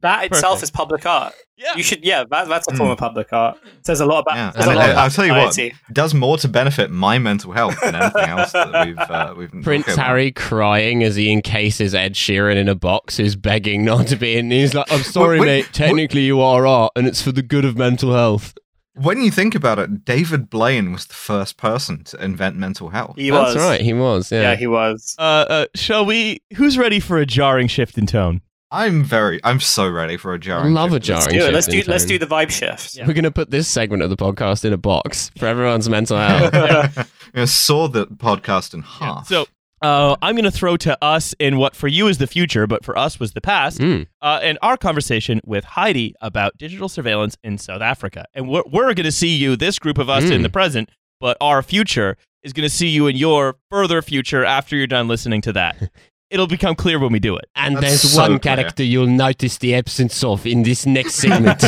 That itself Perfect. is public art. Yeah, you should. Yeah, that, that's a form mm. of public art. It says a lot about. Yeah. And a lot it, about I'll tell you what, it does more to benefit my mental health than anything else that we've. Uh, we've Prince Harry about. crying as he encases Ed Sheeran in a box, who's begging not to be in. He's like, "I'm sorry, wait, mate. Wait, technically, wait. you are art, and it's for the good of mental health." When you think about it, David Blaine was the first person to invent mental health. He That's was. That's right, he was. Yeah, yeah he was. Uh, uh, shall we... Who's ready for a jarring shift in tone? I'm very... I'm so ready for a jarring I love shift. a jarring let's shift let's do, Let's do the vibe shift. Yeah. We're going to put this segment of the podcast in a box for everyone's mental health. yeah. I'm going to saw the podcast in half. Yeah. So, uh, I'm going to throw to us in what for you is the future, but for us was the past, mm. uh, and our conversation with Heidi about digital surveillance in South Africa. And we're, we're going to see you, this group of us, mm. in the present, but our future is going to see you in your further future after you're done listening to that. It'll become clear when we do it. And That's there's so one clear. character you'll notice the absence of in this next segment.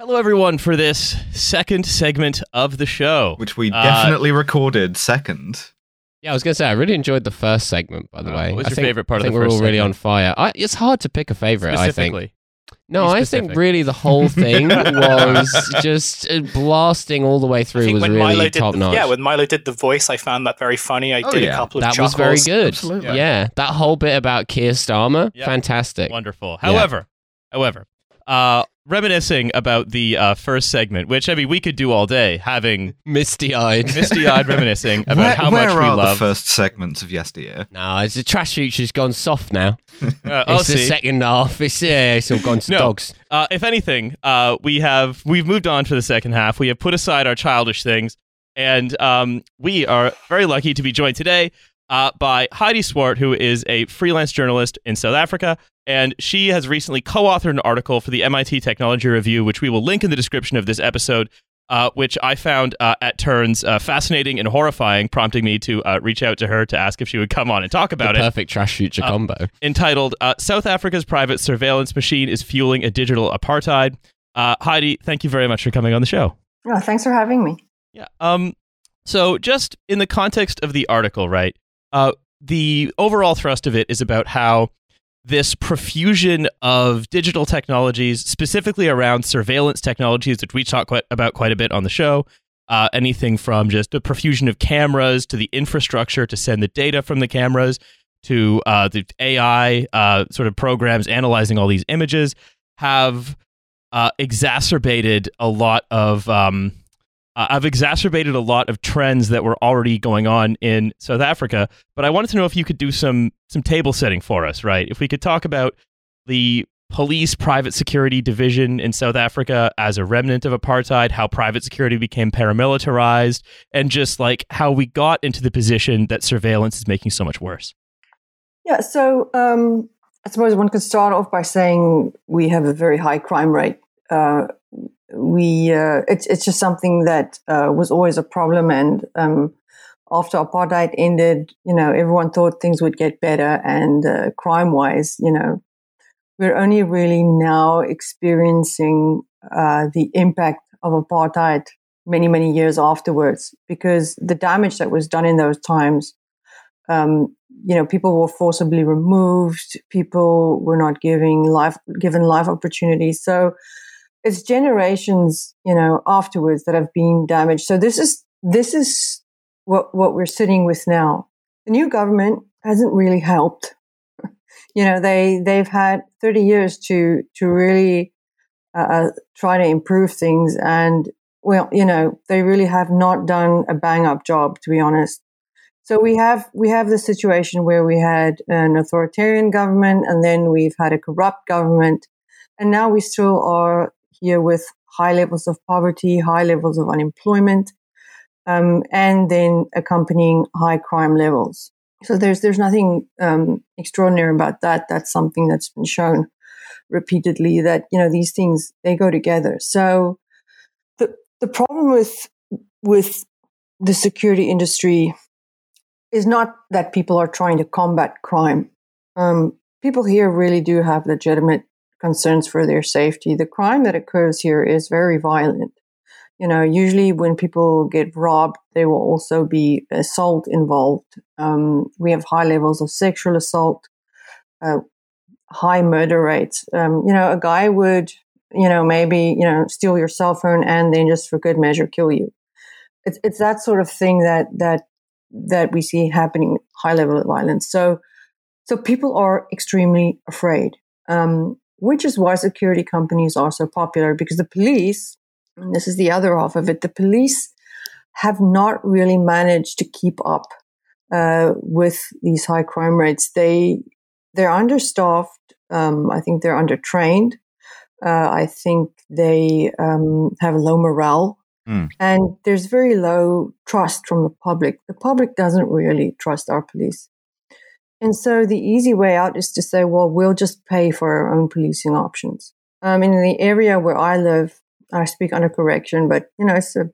Hello, everyone, for this second segment of the show. Which we definitely uh, recorded second. Yeah, I was going to say, I really enjoyed the first segment, by the way. What was I your think, favorite part I of the first segment? I think we're all really on fire. I, it's hard to pick a favorite, I think. No, I think really the whole thing was just blasting all the way through was really top-notch. Yeah, when Milo did the voice, I found that very funny. I oh, did yeah. a couple of chuckles. That was very good. Absolutely. Yeah. yeah, that whole bit about Keir Starmer, yep. fantastic. Wonderful. However, yeah. however, uh, reminiscing about the uh, first segment, which, I mean, we could do all day, having... Misty-eyed. Misty-eyed reminiscing about where, how much we love... Where are the first segments of yesteryear? No, it's the trash future's gone soft now. Uh, it's I'll the see. second half. It's, yeah, it's all gone to no, dogs. Uh, if anything, uh, we have, we've moved on for the second half. We have put aside our childish things, and um, we are very lucky to be joined today uh, by Heidi Swart, who is a freelance journalist in South Africa. And she has recently co-authored an article for the M I T Technology Review, which we will link in the description of this episode, uh, which I found uh, at turns uh, fascinating and horrifying, prompting me to uh, reach out to her to ask if she would come on and talk about the it. Perfect trash future uh, combo. Entitled, uh, South Africa's Private Surveillance Machine is Fueling a Digital Apartheid. Uh, Heidi, thank you very much for coming on the show. Oh, thanks for having me. Yeah. Um. So just in the context of the article, right, uh, the overall thrust of it is about how this profusion of digital technologies, specifically around surveillance technologies, that we talk quite, about quite a bit on the show, uh, anything from just the profusion of cameras to the infrastructure to send the data from the cameras to uh, the A I uh, sort of programs analyzing all these images, have uh, exacerbated a lot of um, uh, have exacerbated a lot of trends that were already going on in South Africa. But I wanted to know if you could do some. some table setting for us, right? If we could talk about the police private security division in South Africa as a remnant of apartheid, how private security became paramilitarized, and just like how we got into the position that surveillance is making so much worse. Yeah, so um, I suppose one could start off by saying we have a very high crime rate. Uh, we uh, it's, it's just something that uh, was always a problem, and um after apartheid ended, you know, everyone thought things would get better, and uh, crime-wise, you know, we're only really now experiencing uh, the impact of apartheid many, many years afterwards, because the damage that was done in those times, um, you know, people were forcibly removed, people were not giving life, given life opportunities, so it's generations, you know, afterwards that have been damaged. So this is this is. what, what we're sitting with now. The new government hasn't really helped. You know, they, they've had thirty years to, to really uh, try to improve things. And, well, you know, they really have not done a bang-up job, to be honest. So we have we have the situation where we had an authoritarian government, and then we've had a corrupt government, and now we still are here with high levels of poverty, high levels of unemployment, um, and then accompanying high crime levels. So there's there's nothing um, extraordinary about that. That's something that's been shown repeatedly, that, you know, these things, they go together. So the the problem with with the security industry is not that people are trying to combat crime. Um, people here really do have legitimate concerns for their safety. The crime that occurs here is very violent. You know, usually when people get robbed, there will also be assault involved. Um, we have high levels of sexual assault, uh, high murder rates. Um, you know, a guy would, you know, maybe, you know, steal your cell phone and then just for good measure kill you. It's it's that sort of thing that that that we see happening, high level of violence. So, so people are extremely afraid, um, which is why security companies are so popular, because the police, and this is the other half of it, the police have not really managed to keep up uh, with these high crime rates. They, they're understaffed. Um, I think they're undertrained. Uh, I think they um, have low morale. Mm. And there's very low trust from the public. The public doesn't really trust our police. And so the easy way out is to say, well, we'll just pay for our own policing options. Um, in the area where I live, I speak under correction, but, you know, it's a,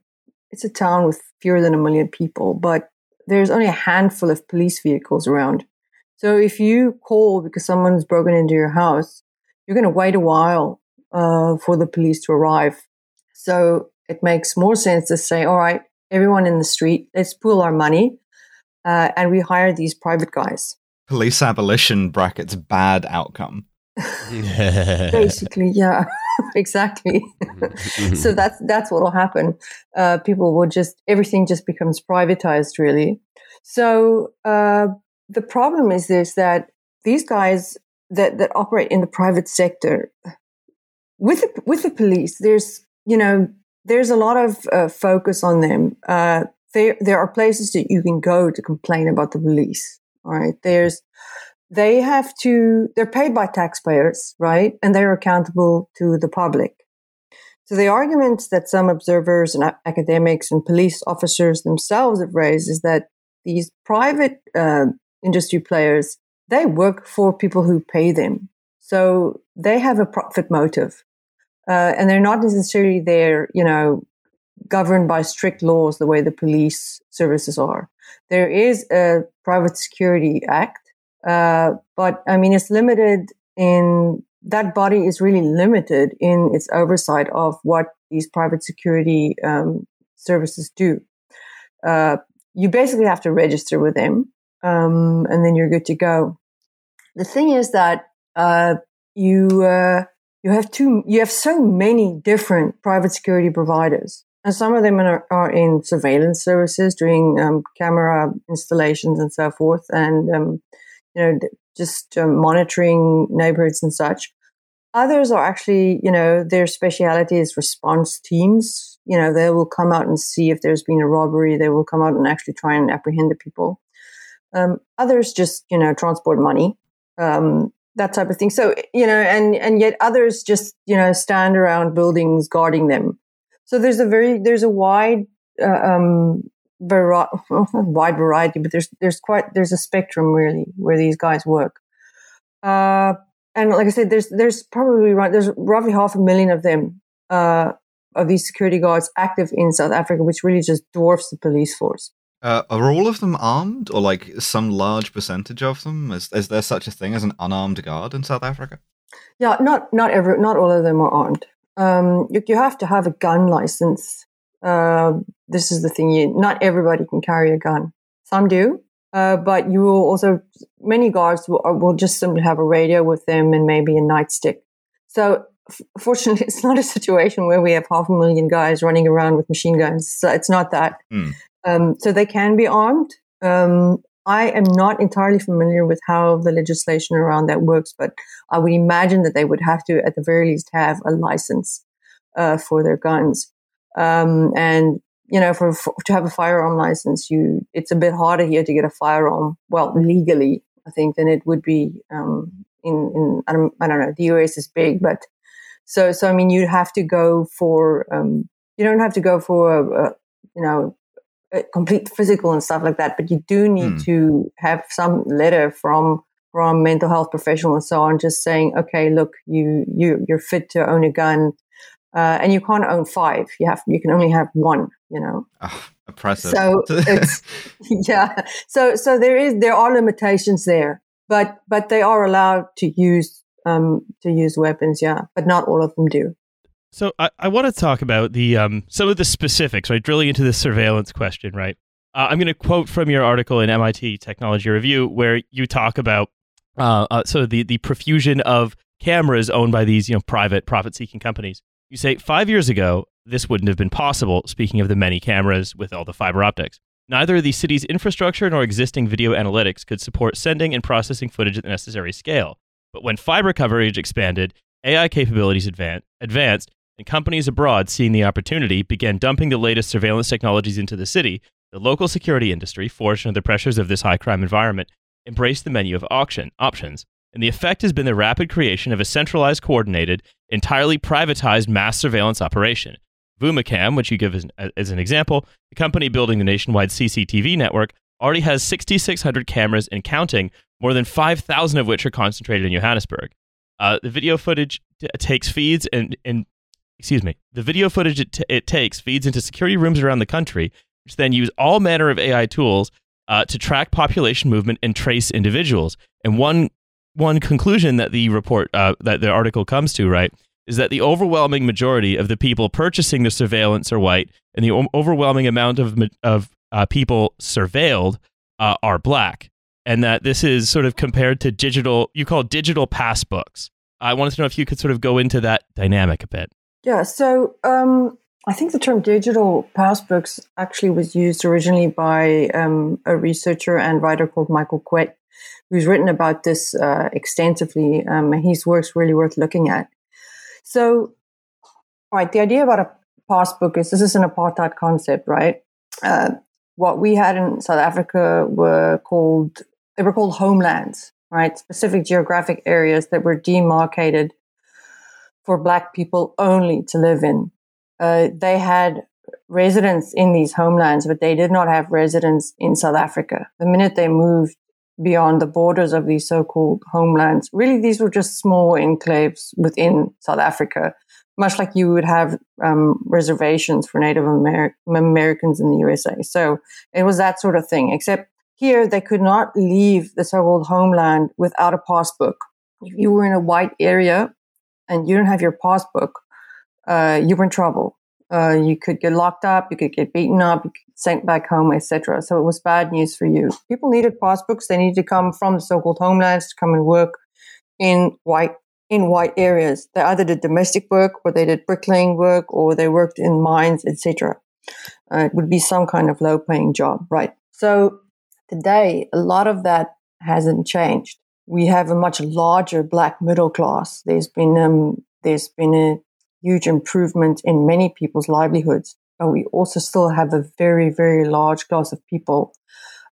it's a town with fewer than a million people, but there's only a handful of police vehicles around. So if you call because someone's broken into your house, you're going to wait a while uh, for the police to arrive. So it makes more sense to say, all right, everyone in the street, let's pool our money uh, and we hire these private guys. Police abolition brackets, bad outcome. Basically, yeah, exactly. So that's that's what will happen. Uh, people will just, everything just becomes privatized, really. So uh, the problem is this, that these guys that, that operate in the private sector, with the, with the police, there's, you know, there's a lot of uh, focus on them. Uh, there, there are places that you can go to complain about the police. All right. There's, they have to, they're paid by taxpayers, right? And they're accountable to the public. So the arguments that some observers and academics and police officers themselves have raised is that these private uh, industry players, they work for people who pay them. So they have a profit motive. Uh, and they're not necessarily there, you know, governed by strict laws the way the police services are. There is a Private Security Act, uh, but, I mean, it's limited in – that body is really limited in its oversight of what these private security um, services do. Uh, you basically have to register with them, um, and then you're good to go. The thing is that uh, you uh, – You have two, you have so many different private security providers, and some of them are, are in surveillance services, doing um, camera installations and so forth, and um, you know, just um, monitoring neighborhoods and such. Others are actually, you know, their speciality is response teams. You know, they will come out and see if there's been a robbery. They will come out and actually try and apprehend the people. Um, others just, you know, transport money. Um, that type of thing. So, you know, and, and yet others just, you know, stand around buildings guarding them. So there's a very, there's a wide, uh, um, vari- wide variety, but there's, there's quite, there's a spectrum really where these guys work. Uh, and like I said, there's, there's probably right, there's roughly half a million of them, uh, of these security guards active in South Africa, which really just dwarfs the police force. Uh, are all of them armed, or like some large percentage of them? Is, is there such a thing as an unarmed guard in South Africa? Yeah, not not every, not all of them are armed. Um, you, you have to have a gun license. Uh, this is the thing. You, not everybody can carry a gun. Some do, uh, but you will also, many guards will, will just simply have a radio with them and maybe a nightstick. So f- fortunately, it's not a situation where we have half a million guys running around with machine guns. So it's not that. Mm. Um, so they can be armed. Um, I am not entirely familiar with how the legislation around that works, but I would imagine that they would have to, at the very least, have a license uh, for their guns. Um, and, you know, for, for to have a firearm license, you it's a bit harder here to get a firearm, well, legally, I think, than it would be um, in, in I, don't, I don't know, the U S is big, but so, so I mean, you have to go for, um, you don't have to go for, a, a, you know, complete physical and stuff like that, but you do need mm. to have some letter from from mental health professional and so on, just saying, okay, look, you you you're fit to own a gun, uh, and you can't own five. You have you can only have one. You know, oh, oppressive. So it's yeah. So so there is there are limitations there, but but they are allowed to use um to use weapons. Yeah, but not all of them do. So I, I want to talk about the um, some of the specifics, right? Drilling into this surveillance question, right? Uh, I'm going to quote from your article in M I T Technology Review, where you talk about uh, uh, so the the profusion of cameras owned by these you know private profit-seeking companies. You say five years ago this wouldn't have been possible. Speaking of the many cameras with all the fiber optics, neither the city's infrastructure nor existing video analytics could support sending and processing footage at the necessary scale. But when fiber coverage expanded, A I capabilities advan- advanced. And companies abroad, seeing the opportunity, began dumping the latest surveillance technologies into the city. The local security industry, forced under the pressures of this high-crime environment, embraced the menu of auction options. And the effect has been the rapid creation of a centralized, coordinated, entirely privatized mass surveillance operation. Vumacam, which you give as, as an example, the company building the nationwide C C T V network, already has six thousand six hundred cameras and counting, more than five thousand of which are concentrated in Johannesburg. Uh, the video footage t- takes feeds and... and Excuse me. The video footage it, t- it takes feeds into security rooms around the country, which then use all manner of A I tools uh, to track population movement and trace individuals. And one one conclusion that the report uh, that the article comes to, right, is that the overwhelming majority of the people purchasing the surveillance are white, and the o- overwhelming amount of of uh, people surveilled uh, are black, and that this is sort of compared to digital. You call digital passbooks. I wanted to know if you could sort of go into that dynamic a bit. Yeah, so um, I think the term digital passbooks actually was used originally by um, a researcher and writer called Michael Kill, who's written about this uh, extensively, um, and his work's really worth looking at. So, right, the idea about a passbook is this is an apartheid concept, right? Uh, what we had in South Africa were called, they were called homelands, right? Specific geographic areas that were demarcated for black people only to live in. Uh, they had residents in these homelands, but they did not have residents in South Africa. The minute they moved beyond the borders of these so-called homelands, really these were just small enclaves within South Africa, much like you would have um, reservations for Native Amer- Americans in the U S A. So it was that sort of thing, except here they could not leave the so-called homeland without a passbook. If you were in a white area, and you don't have your passbook, uh, you were in trouble. Uh, you could get locked up, you could get beaten up, you could sent back home, et cetera. So it was bad news for you. People needed passbooks. They needed to come from the so-called homelands to come and work in white in white areas. They either did domestic work, or they did bricklaying work, or they worked in mines, et cetera. Uh, it would be some kind of low-paying job, right? So today, a lot of that hasn't changed. We have a much larger black middle class. There's been um, there's been a huge improvement in many people's livelihoods, but we also still have a very, very large class of people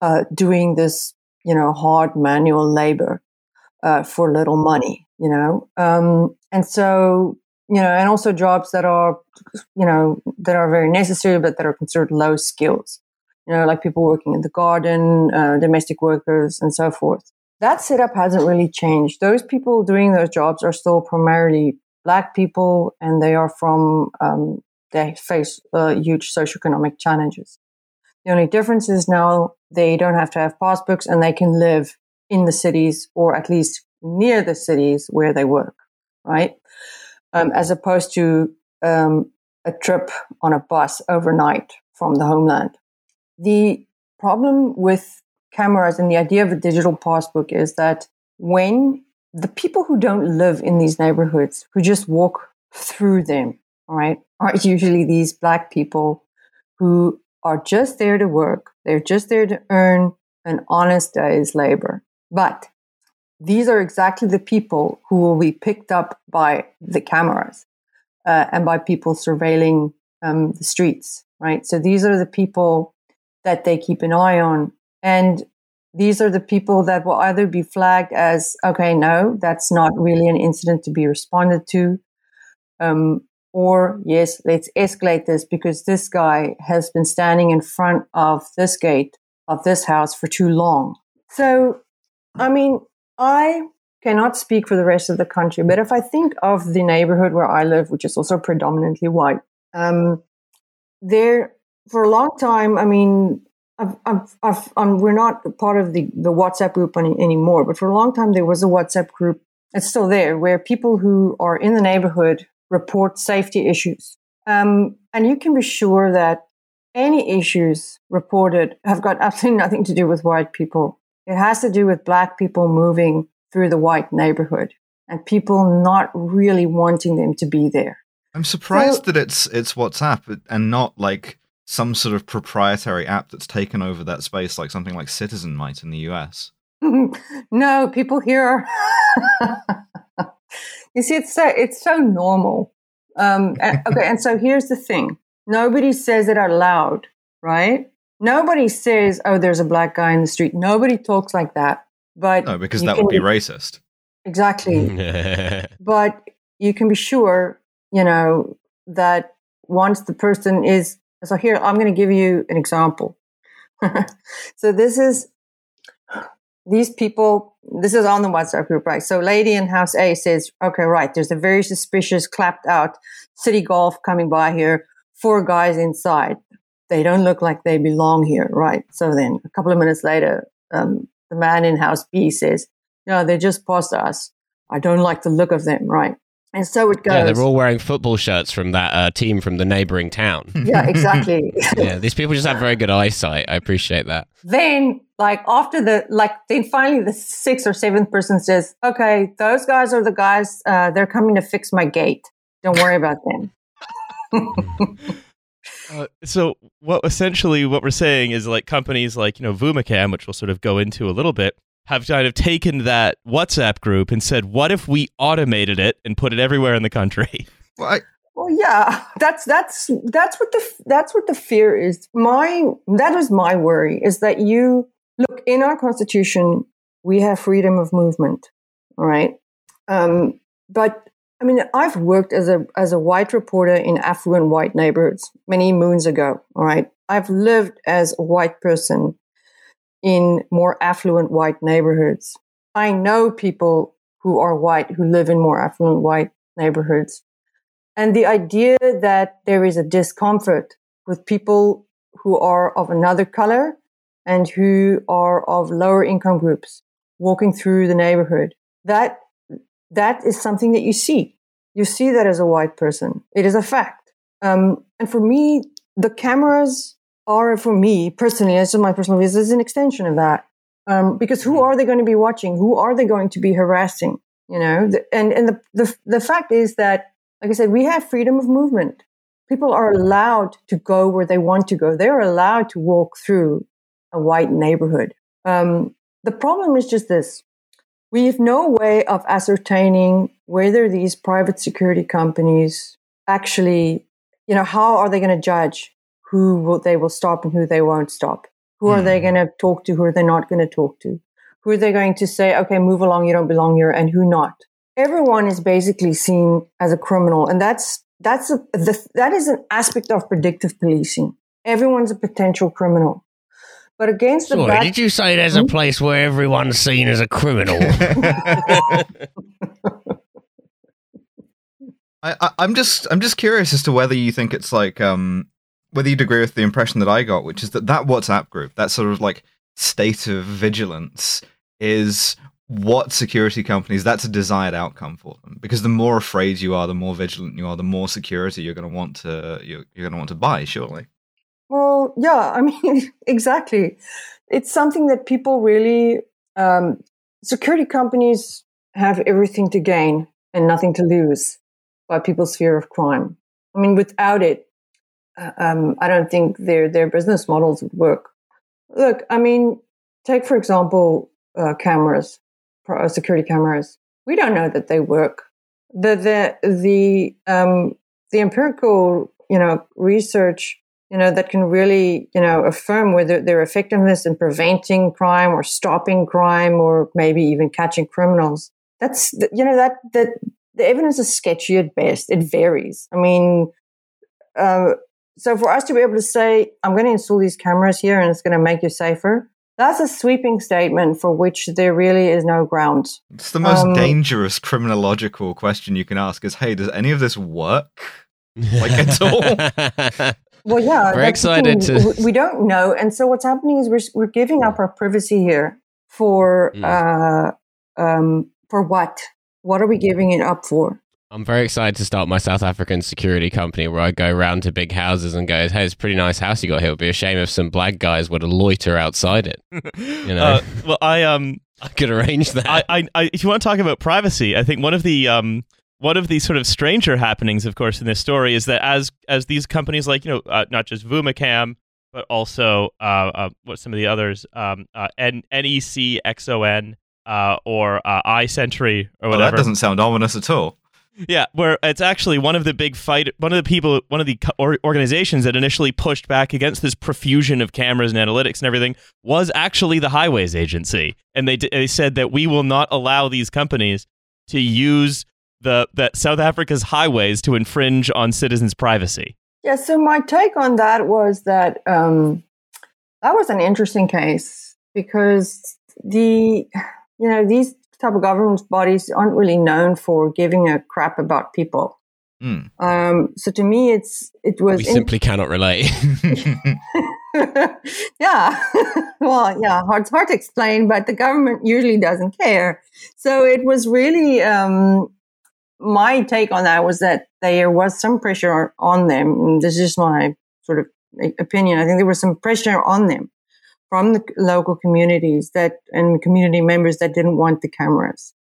uh, doing this, you know, hard manual labor uh, for little money, you know, um, and so you know, and also jobs that are, you know, that are very necessary but that are considered low skills, you know, like people working in the garden, uh, domestic workers, and so forth. That setup hasn't really changed. Those people doing those jobs are still primarily black people, and they are from, um, they face uh, huge socioeconomic challenges. The only difference is now they don't have to have passbooks, and they can live in the cities, or at least near the cities where they work, right? Um, as opposed to um, a trip on a bus overnight from the homeland. The problem with cameras and the idea of a digital passbook is that when the people who don't live in these neighborhoods, who just walk through them, all right, are usually these black people who are just there to work. They're just there to earn an honest day's labor. But these are exactly the people who will be picked up by the cameras uh, and by people surveilling um, the streets, right? So these are the people that they keep an eye on. And these are the people that will either be flagged as, okay, no, that's not really an incident to be responded to. Um, or, yes, let's escalate this because this guy has been standing in front of this gate of this house for too long. So, I mean, I cannot speak for the rest of the country, but if I think of the neighborhood where I live, which is also predominantly white, um, there for a long time, I mean, I've, I've, I've, um, we're not part of the, the WhatsApp group any, anymore, but for a long time there was a WhatsApp group, it's still there, where people who are in the neighborhood report safety issues. Um, and you can be sure that any issues reported have got absolutely nothing to do with white people. It has to do with black people moving through the white neighborhood and people not really wanting them to be there. I'm surprised so, that it's it's WhatsApp and not like some sort of proprietary app that's taken over that space, like something like Citizen might in the U S. No, people here are... You see, it's so, it's so normal. Um, and, okay, and so here's the thing. Nobody says it out loud, right? Nobody says, oh, there's a black guy in the street. Nobody talks like that. But no, because that would be racist. Exactly. But you can be sure, you know, that once the person is... So here, I'm going to give you an example. So this is... These people... This is on the WhatsApp group, right? So lady in house A says, okay, right, there's a very suspicious, clapped out City Golf coming by here. Four guys inside. They don't look like they belong here, right? So then a couple of minutes later, um, the man in house B says, no, they just passed us. I don't like the look of them, right? And so it goes. Yeah, they're all wearing football shirts from that uh, team from the neighboring town. Yeah, exactly. Yeah, these people just have very good eyesight. I appreciate that. Then, like, after the, like, then finally the sixth or seventh person says, okay, those guys are the guys, uh, they're coming to fix my gate. Don't worry about them. Uh, so what essentially what we're saying is like companies like, you know, Vumacam, which we'll sort of go into a little bit, have kind of taken that WhatsApp group and said, what if we automated it and put it everywhere in the country? Well, I- well yeah, that's that's that's what the that's what the fear is. My that is my worry is that you look in our constitution, we have freedom of movement, all right? Um, but I mean, I've worked as a as a white reporter in affluent white neighborhoods many moons ago, all right? I've lived as a white person in more affluent white neighborhoods. I know people who are white who live in more affluent white neighborhoods. And the idea that there is a discomfort with people who are of another color and who are of lower income groups walking through the neighborhood, that that is something that you see. You see that as a white person. It is a fact. Um, and for me, the cameras are, for me personally, this is my personal view, this is an extension of that. Um, because who are they going to be watching? Who are they going to be harassing? You know, the, and, and the, the, the fact is that, like I said, we have freedom of movement. People are allowed to go where they want to go. They're allowed to walk through a white neighborhood. Um, the problem is just this. We have no way of ascertaining whether these private security companies actually, you know, how are they going to judge who will, they will stop and who they won't stop? Who are mm. they going to talk to? Who are they not going to talk to? Who are they going to say, okay, move along, you don't belong here, and who not? Everyone is basically seen as a criminal, and that's that's a, the, that is an aspect of predictive policing. Everyone's a potential criminal. But against the Sorry, back- did you say there's a place where everyone's seen as a criminal? I, I, I'm just I'm just curious as to whether you think it's like um, whether you'd agree with the impression that I got, which is that that WhatsApp group, that sort of like state of vigilance, is what security companies, that's a desired outcome for them, because the more afraid you are, the more vigilant you are, the more security you're going to want to you're, you're going to want to buy, surely. Well, yeah, I mean, exactly. It's something that people really, um, security companies have everything to gain and nothing to lose by people's fear of crime. I mean, without it, um, I don't think their their business models would work. Look, I mean, take, for example, uh, cameras, security cameras. We don't know that they work. The the the um, the empirical, you know, research, you know, that can really, you know, affirm whether their effectiveness in preventing crime or stopping crime or maybe even catching criminals. That's, you know, that that the evidence is sketchy at best. It varies. I mean, uh, so for us to be able to say, I'm going to install these cameras here and it's going to make you safer, that's a sweeping statement for which there really is no ground. It's the most um, dangerous criminological question you can ask is, hey, does any of this work? Like at all? Well, yeah. We're excited to... We don't know. And so what's happening is we're, we're giving up our privacy here for mm. uh, um, for what? What are we giving it up for? I'm very excited to start my South African security company where I go around to big houses and go, hey, it's a pretty nice house you got here. It would be a shame if some black guys were to loiter outside it. You know? uh, well, I um, I could arrange that. I, I, I, if you want to talk about privacy, I think one of the um, one of the sort of stranger happenings, of course, in this story is that as as these companies like, you know, uh, not just Vumacam, but also uh, uh, what some of the others, um, uh, N E C X O N uh, or uh, iCentury or whatever. Oh, that doesn't sound ominous at all. Yeah, where it's actually one of the big fight, one of the people, one of the co- organizations that initially pushed back against this profusion of cameras and analytics and everything was actually the Highways Agency, and they d- they said that we will not allow these companies to use the that South Africa's highways to infringe on citizens' privacy. Yeah, so my take on that was that um, that was an interesting case because the you know these. type of government bodies aren't really known for giving a crap about people. Mm. Um, so to me, it's it was we simply in- cannot relate. Yeah, well, yeah, hard, it's hard to explain, but the government usually doesn't care. So it was really um, my take on that was that there was some pressure on them. And this is my sort of opinion. I think there was some pressure on them from the local communities that and community members that didn't want the cameras.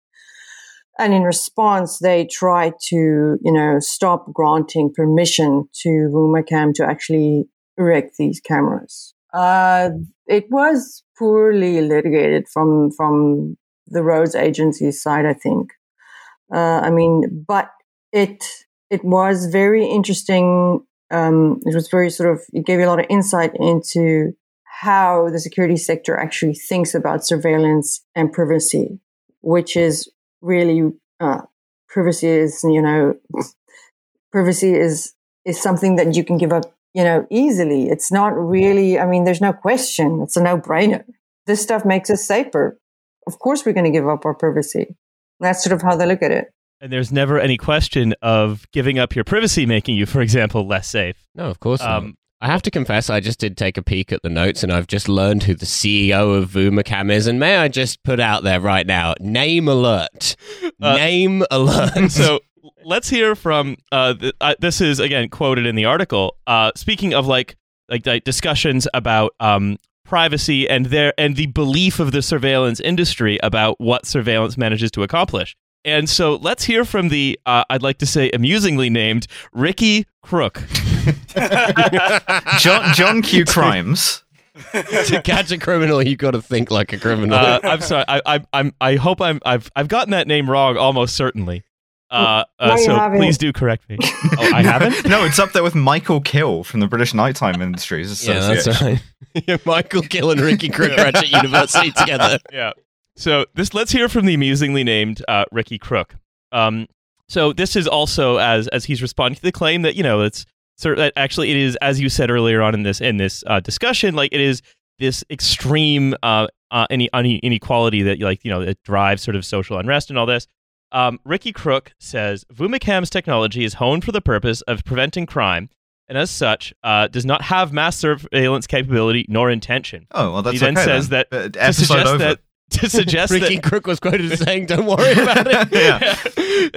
And in response, they tried to, you know, stop granting permission to Vumacam to actually erect these cameras. Uh, it was poorly litigated from from the roads agency's side, I think. Uh, I mean, but it it was very interesting. Um, it was very sort of, it gave you a lot of insight into how the security sector actually thinks about surveillance and privacy, which is really uh, privacy is you know privacy is is something that you can give up you know easily. It's not really. I mean, there's no question. It's a no-brainer. This stuff makes us safer. Of course, we're going to give up our privacy. That's sort of how they look at it. And there's never any question of giving up your privacy making you, for example, less safe. No, of course um, not. I have to confess, I just did take a peek at the notes and I've just learned who the C E O of Vumacam is. And may I just put out there right now, name alert. Uh, name alert. So let's hear from, uh, th- uh, this is, again, quoted in the article. Uh, speaking of like like, like discussions about um, privacy and their, and the belief of the surveillance industry about what surveillance manages to accomplish. And so let's hear from the, uh, I'd like to say amusingly named, Ricky Crook. John, John Q. Crimes. To catch a criminal, you got to think like a criminal. Uh, I'm sorry. I, I, I'm. I hope I'm. I've. I've gotten that name wrong almost certainly. Uh, uh, so haven't. Please do correct me. Oh, I haven't. No, it's up there with Michael Kill from the British Nighttime Industries. Yeah, that's right. Yeah, Michael Kill and Ricky Crook are at university together. Yeah. So this. Let's hear from the amusingly named uh, Ricky Crook. Um. So this is also as as he's responding to the claim that you know it's. So that actually, it is, as you said earlier on in this in this uh, discussion, like it is this extreme uh, uh, ine- inequality that like you know it drives sort of social unrest and all this. Um, Ricky Crook says Vumacam's technology is honed for the purpose of preventing crime, and as such, uh, does not have mass surveillance capability nor intention. Oh well, that's he then okay, says then. that uh, to suggest over. that. To suggest Ricky that Crook was quoted as saying, "Don't worry about it." Yeah,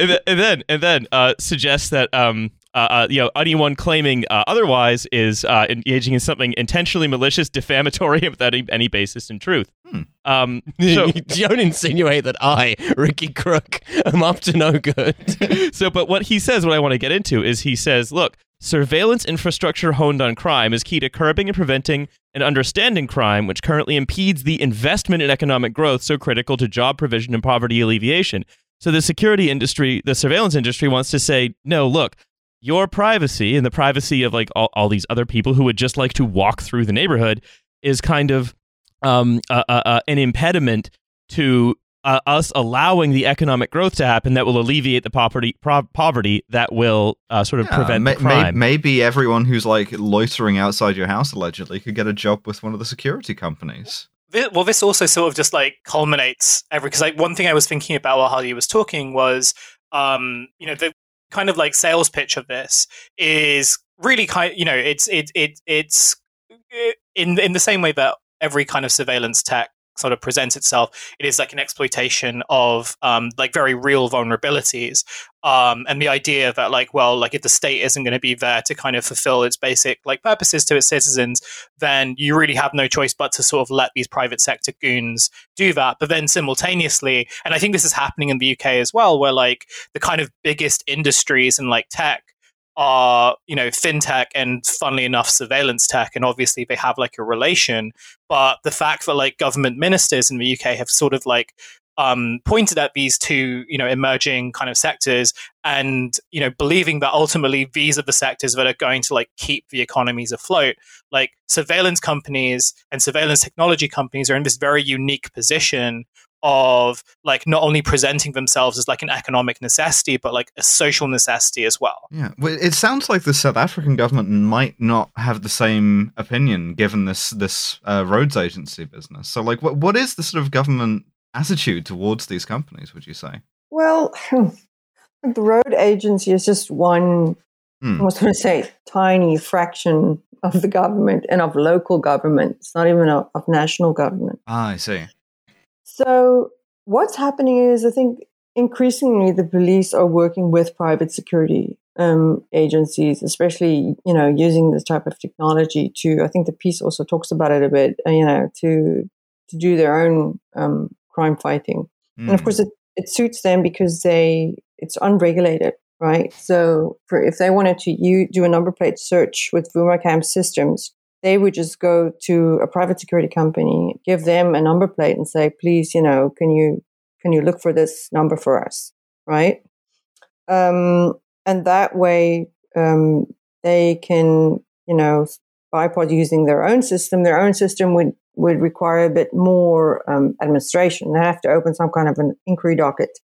yeah. And then and then uh, suggests that um, uh, uh, you know anyone claiming uh, otherwise is uh, engaging in something intentionally malicious, defamatory, without any, any basis in truth. Hmm. Um, so don't insinuate that I, Ricky Crook, am up to no good. So, but what he says, what I want to get into is, he says, "Look, Surveillance infrastructure honed on crime is key to curbing and preventing and understanding crime, which currently impedes the investment in economic growth so critical to job provision and poverty alleviation. So the security industry, the surveillance industry wants to say, no, look, your privacy and the privacy of like all, all these other people who would just like to walk through the neighborhood is kind of um, uh, uh, uh, an impediment to uh, us allowing the economic growth to happen that will alleviate the poverty pro- poverty that will uh, sort of yeah, prevent may- the crime. May- maybe everyone who's like loitering outside your house allegedly could get a job with one of the security companies. Well, this also sort of just like culminates every because like one thing I was thinking about while Hardy was talking was, um, you know, the kind of like sales pitch of this is really kind. You know, it's it it it's in in the same way that every kind of surveillance tech sort of presents itself. It is like an exploitation of um, like very real vulnerabilities, um, and the idea that like, well, like if the state isn't going to be there to kind of fulfill its basic like purposes to its citizens, then you really have no choice but to sort of let these private sector goons do that. But then simultaneously, and I think this is happening in the U K as well, where like the kind of biggest industries in like tech are, you know, fintech and funnily enough surveillance tech, and obviously they have like a relation, but the fact that like government ministers in the U K have sort of like um pointed at these two, you know, emerging kind of sectors and, you know, believing that ultimately these are the sectors that are going to like keep the economies afloat. Like surveillance companies and surveillance technology companies are in this very unique position of like not only presenting themselves as like an economic necessity, but like a social necessity as well. Yeah, well, it sounds like the South African government might not have the same opinion given this this uh, roads agency business. So, like, what what is the sort of government attitude towards these companies? Would you say? Well, the road agency is just one. Hmm. I was going to say tiny fraction of the government and of local government. It's not even a, of national government. Ah, I see. So what's happening is I think increasingly the police are working with private security um, agencies, especially, you know, using this type of technology to, I think the piece also talks about it a bit, you know, to to do their own um, crime fighting. Mm. And of course it, it suits them because they it's unregulated, right? So for, if they wanted to you do a number plate search with Vumacam systems, they would just go to a private security company, give them a number plate and say, please, you know, can you can you look for this number for us, right? Um, and that way um, they can, you know, bypass using their own system. Their own system would, would require a bit more um, administration. They have to open some kind of an inquiry docket.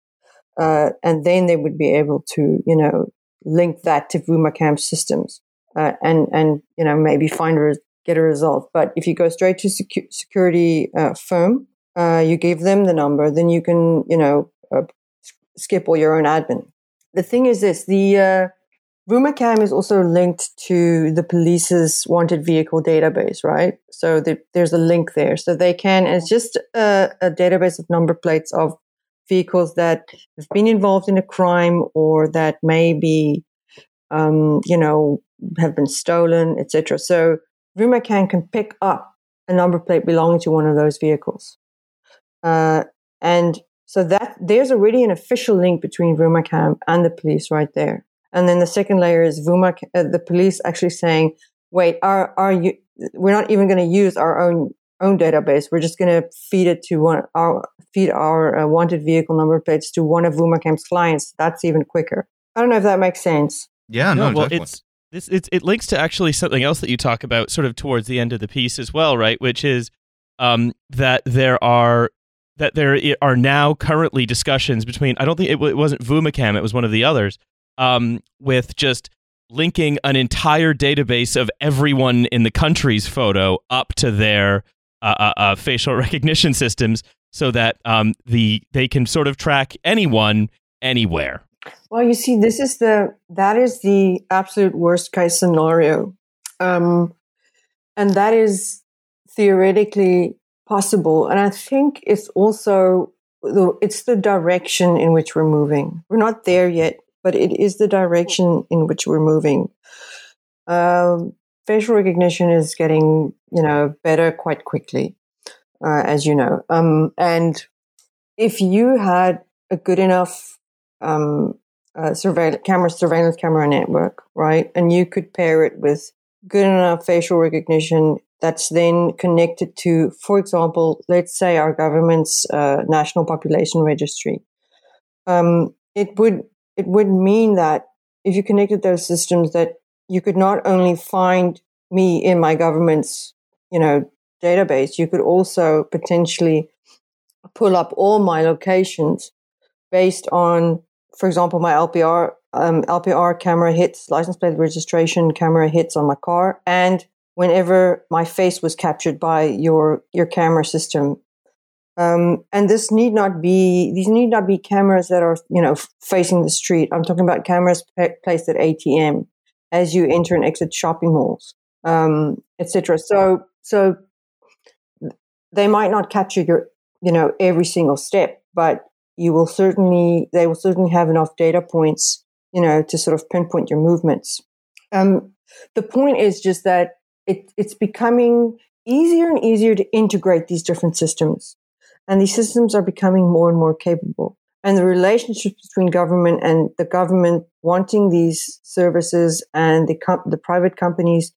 Uh, and then they would be able to, you know, link that to Vumacam systems uh, and, and, you know, maybe find a res- get a result. But if you go straight to secu- security uh, firm, uh, you give them the number, then you can, you know, uh, skip all your own admin. The thing is this, the uh, Vumacam is also linked to the police's wanted vehicle database, right? So the, there's a link there. So they can, it's just a, a database of number plates of vehicles that have been involved in a crime or that may be, um, you know, have been stolen, et cetera. So Vumacam can pick up a number plate belonging to one of those vehicles. Uh, and so that there's already an official link between Vumacam and the police right there. And then the second layer is Vumacam, uh, the police actually saying, wait, are, are you, we're not even going to use our own own database. We're just going to feed it to one, our, feed our uh, wanted vehicle number plates to one of Vumacam's clients. That's even quicker. I don't know if that makes sense. Yeah, no, no well, definitely. It's, This it, it links to actually something else that you talk about sort of towards the end of the piece as well, right? Which is um, that there are that there are now currently discussions between I don't think it, it wasn't Vumacam, it was one of the others um, with just linking an entire database of everyone in the country's photo up to their uh, uh, uh, facial recognition systems, so that um, the they can sort of track anyone anywhere. Well, you see, this is the that is the absolute worst case scenario, um, and that is theoretically possible. And I think it's also the, it's the direction in which we're moving. We're not there yet, but it is the direction in which we're moving. Um, facial recognition is getting, you know, better quite quickly, uh, as you know. Um, and if you had a good enough Um, uh, surveillance camera, surveillance camera network, right? And you could pair it with good enough facial recognition that's then connected to, for example, let's say our government's uh, national population registry. Um, it would it would mean that if you connected those systems, that you could not only find me in my government's, you know, database, you could also potentially pull up all my locations based on, for example, my L P R um, L P R camera hits, license plate registration camera hits on my car, and whenever my face was captured by your your camera system. Um, and this need not be these need not be cameras that are, you know, facing the street. I'm talking about cameras pe- placed at A T M as you enter and exit shopping malls, um, et cetera. So so they might not capture your, you know, every single step, but you will certainly they will certainly have enough data points, you know, to sort of pinpoint your movements. Um, the point is just that it it's becoming easier and easier to integrate these different systems. And these systems are becoming more and more capable. And the relationship between government and the government wanting these services and the com- the private companies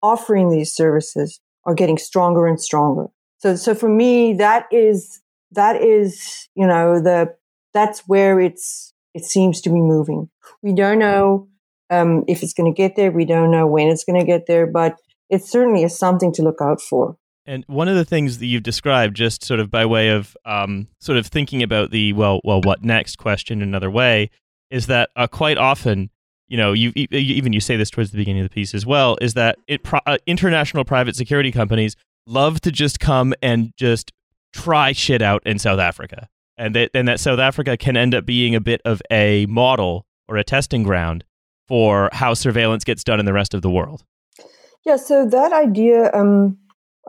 offering these services are getting stronger and stronger. So, so for me, that is that is you know the that's where it's it seems to be moving. We don't know um, if it's going to get there. We don't know when it's going to get there, but it certainly is something to look out for. And one of the things that you've described, just sort of by way of um, sort of thinking about the, well, well, what next question another way, is that uh, quite often, you know, you, you even you say this towards the beginning of the piece as well, is that it pro- uh, international private security companies love to just come and just try shit out in South Africa. And that, and that South Africa can end up being a bit of a model or a testing ground for how surveillance gets done in the rest of the world. Yeah, so that idea... Um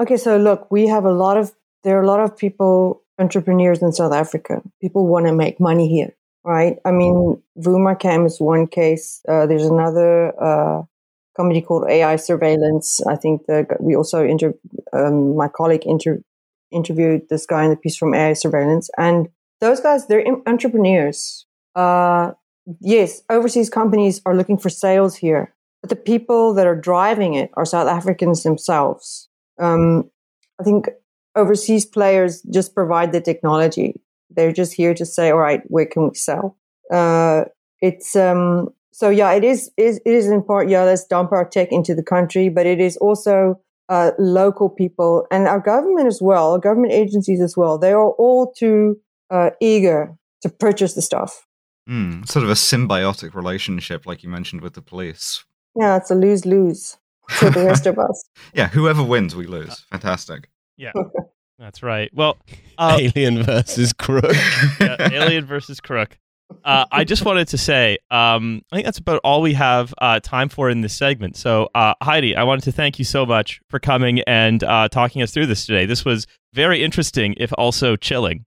Okay, so look, we have a lot of, there are a lot of people, entrepreneurs in South Africa. People want to make money here, right? I mean, Vumacam is one case. Uh, there's another uh, company called A I Surveillance. I think the, we also, inter, um, my colleague inter, interviewed this guy in the piece from A I Surveillance. And those guys, they're entrepreneurs. Uh, yes, overseas companies are looking for sales here. But the people that are driving it are South Africans themselves. Um, I think overseas players just provide the technology. They're just here to say, all right, where can we sell? Uh, it's um, so yeah, it is, is it is in part, yeah, let's dump our tech into the country, but it is also uh, local people and our government as well, our government agencies as well. They are all too uh, eager to purchase the stuff. Mm, sort of a symbiotic relationship, like you mentioned with the police. Yeah, it's a lose-lose. For the rest of us. Yeah, whoever wins, we lose. Fantastic. Yeah, that's right. Well, uh, Alien versus Crook. Yeah, Alien versus Crook. Uh, I just wanted to say, um, I think that's about all we have uh, time for in this segment. So, uh, Heidi, I wanted to thank you so much for coming and uh, talking us through this today. This was very interesting, if also chilling.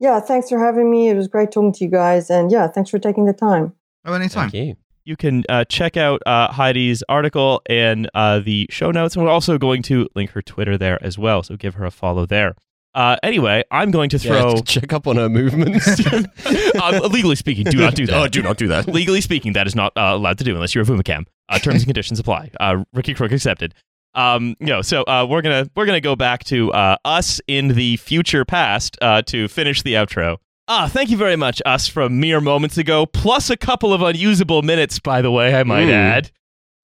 Yeah, thanks for having me. It was great talking to you guys. And yeah, thanks for taking the time. Oh, anytime. Thank you. You can uh, check out uh, Heidi's article and uh, the show notes. And we're also going to link her Twitter there as well. So give her a follow there. Uh, anyway, I'm going to throw... Yeah, check up on her movements. uh, legally speaking, do not do that. Oh, do not do that. Legally speaking, that is not uh, allowed to do unless you're a Vumacam. Uh, terms and conditions apply. Uh, Ricky Crook accepted. Um, you know, so uh, we're going to we're gonna go back to uh, us in the future past uh, to finish the outro. Ah, thank you very much, us from mere moments ago, plus a couple of unusable minutes, by the way, I might mm. add.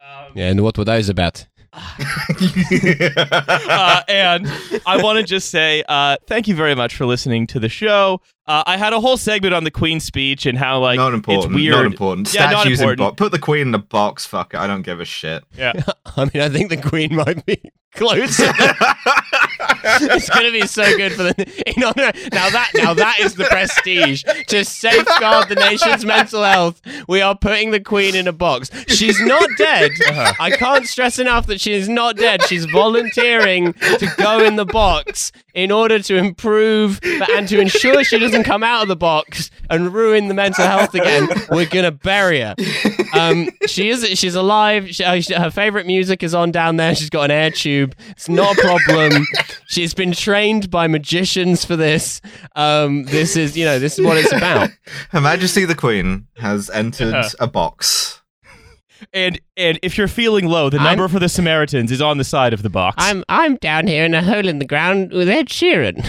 Um, yeah, and what were those about? uh, and I want to just say uh, thank you very much for listening to the show. Uh, I had a whole segment on the Queen's speech and how like not important, it's weird. Not important. Statues yeah, not important. In bo- Put the Queen in a box, fuck it. I don't give a shit. Yeah. I mean, I think the Queen might be close. It's going to be so good for the in honor. Now that now that is the prestige. To safeguard the nation's mental health, we are putting the Queen in a box. She's not dead. Uh-huh. I can't stress enough that she is not dead. She's volunteering to go in the box in order to improve and to ensure she doesn't come out of the box and ruin the mental health again. We're going to bury her. Um, she is. She's alive. She, her favorite music is on down there. She's got an air tube. It's not a problem. She's been trained by magicians for this. Um, this is, you know, this is what it's about. Her Majesty the Queen has entered uh. a box. And and if you're feeling low, the number I'm, for the Samaritans is on the side of the box. I'm I'm down here in a hole in the ground with Ed Sheeran.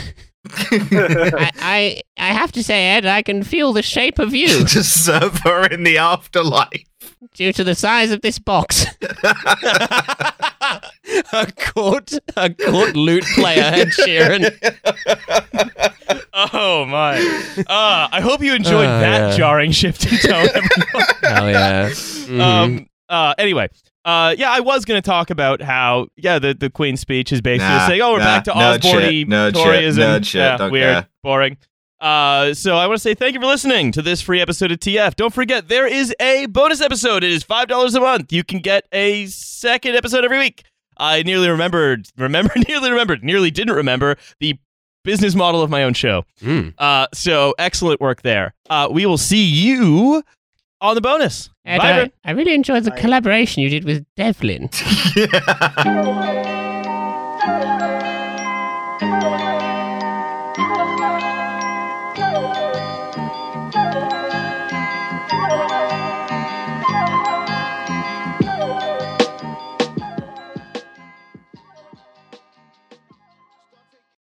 I, I I have to say, Ed, I can feel the shape of you. To serve her in the afterlife. Due to the size of this box. A court, a court loot player, Ed Sheeran. Oh my! Uh, I hope you enjoyed oh, that yeah. jarring shift in tone. Hell yeah! Mm-hmm. Um. Uh. Anyway. Uh. Yeah. I was going to talk about how yeah the, the Queen's speech is basically nah, saying oh we're nah, back to Osborne-y Toryism. Nerd shit. Yeah, don't weird. Care. Boring. Uh, so I want to say thank you for listening to this free episode of T F. Don't forget, there is a bonus episode. It is five dollars a month. You can get a second episode every week. I nearly remembered, remember, nearly remembered, nearly didn't remember the business model of my own show. Mm. Uh, so excellent work there. Uh, we will see you on the bonus. Ed, Bye, I, I really enjoyed the Bye. collaboration you did with Devlin. Yeah.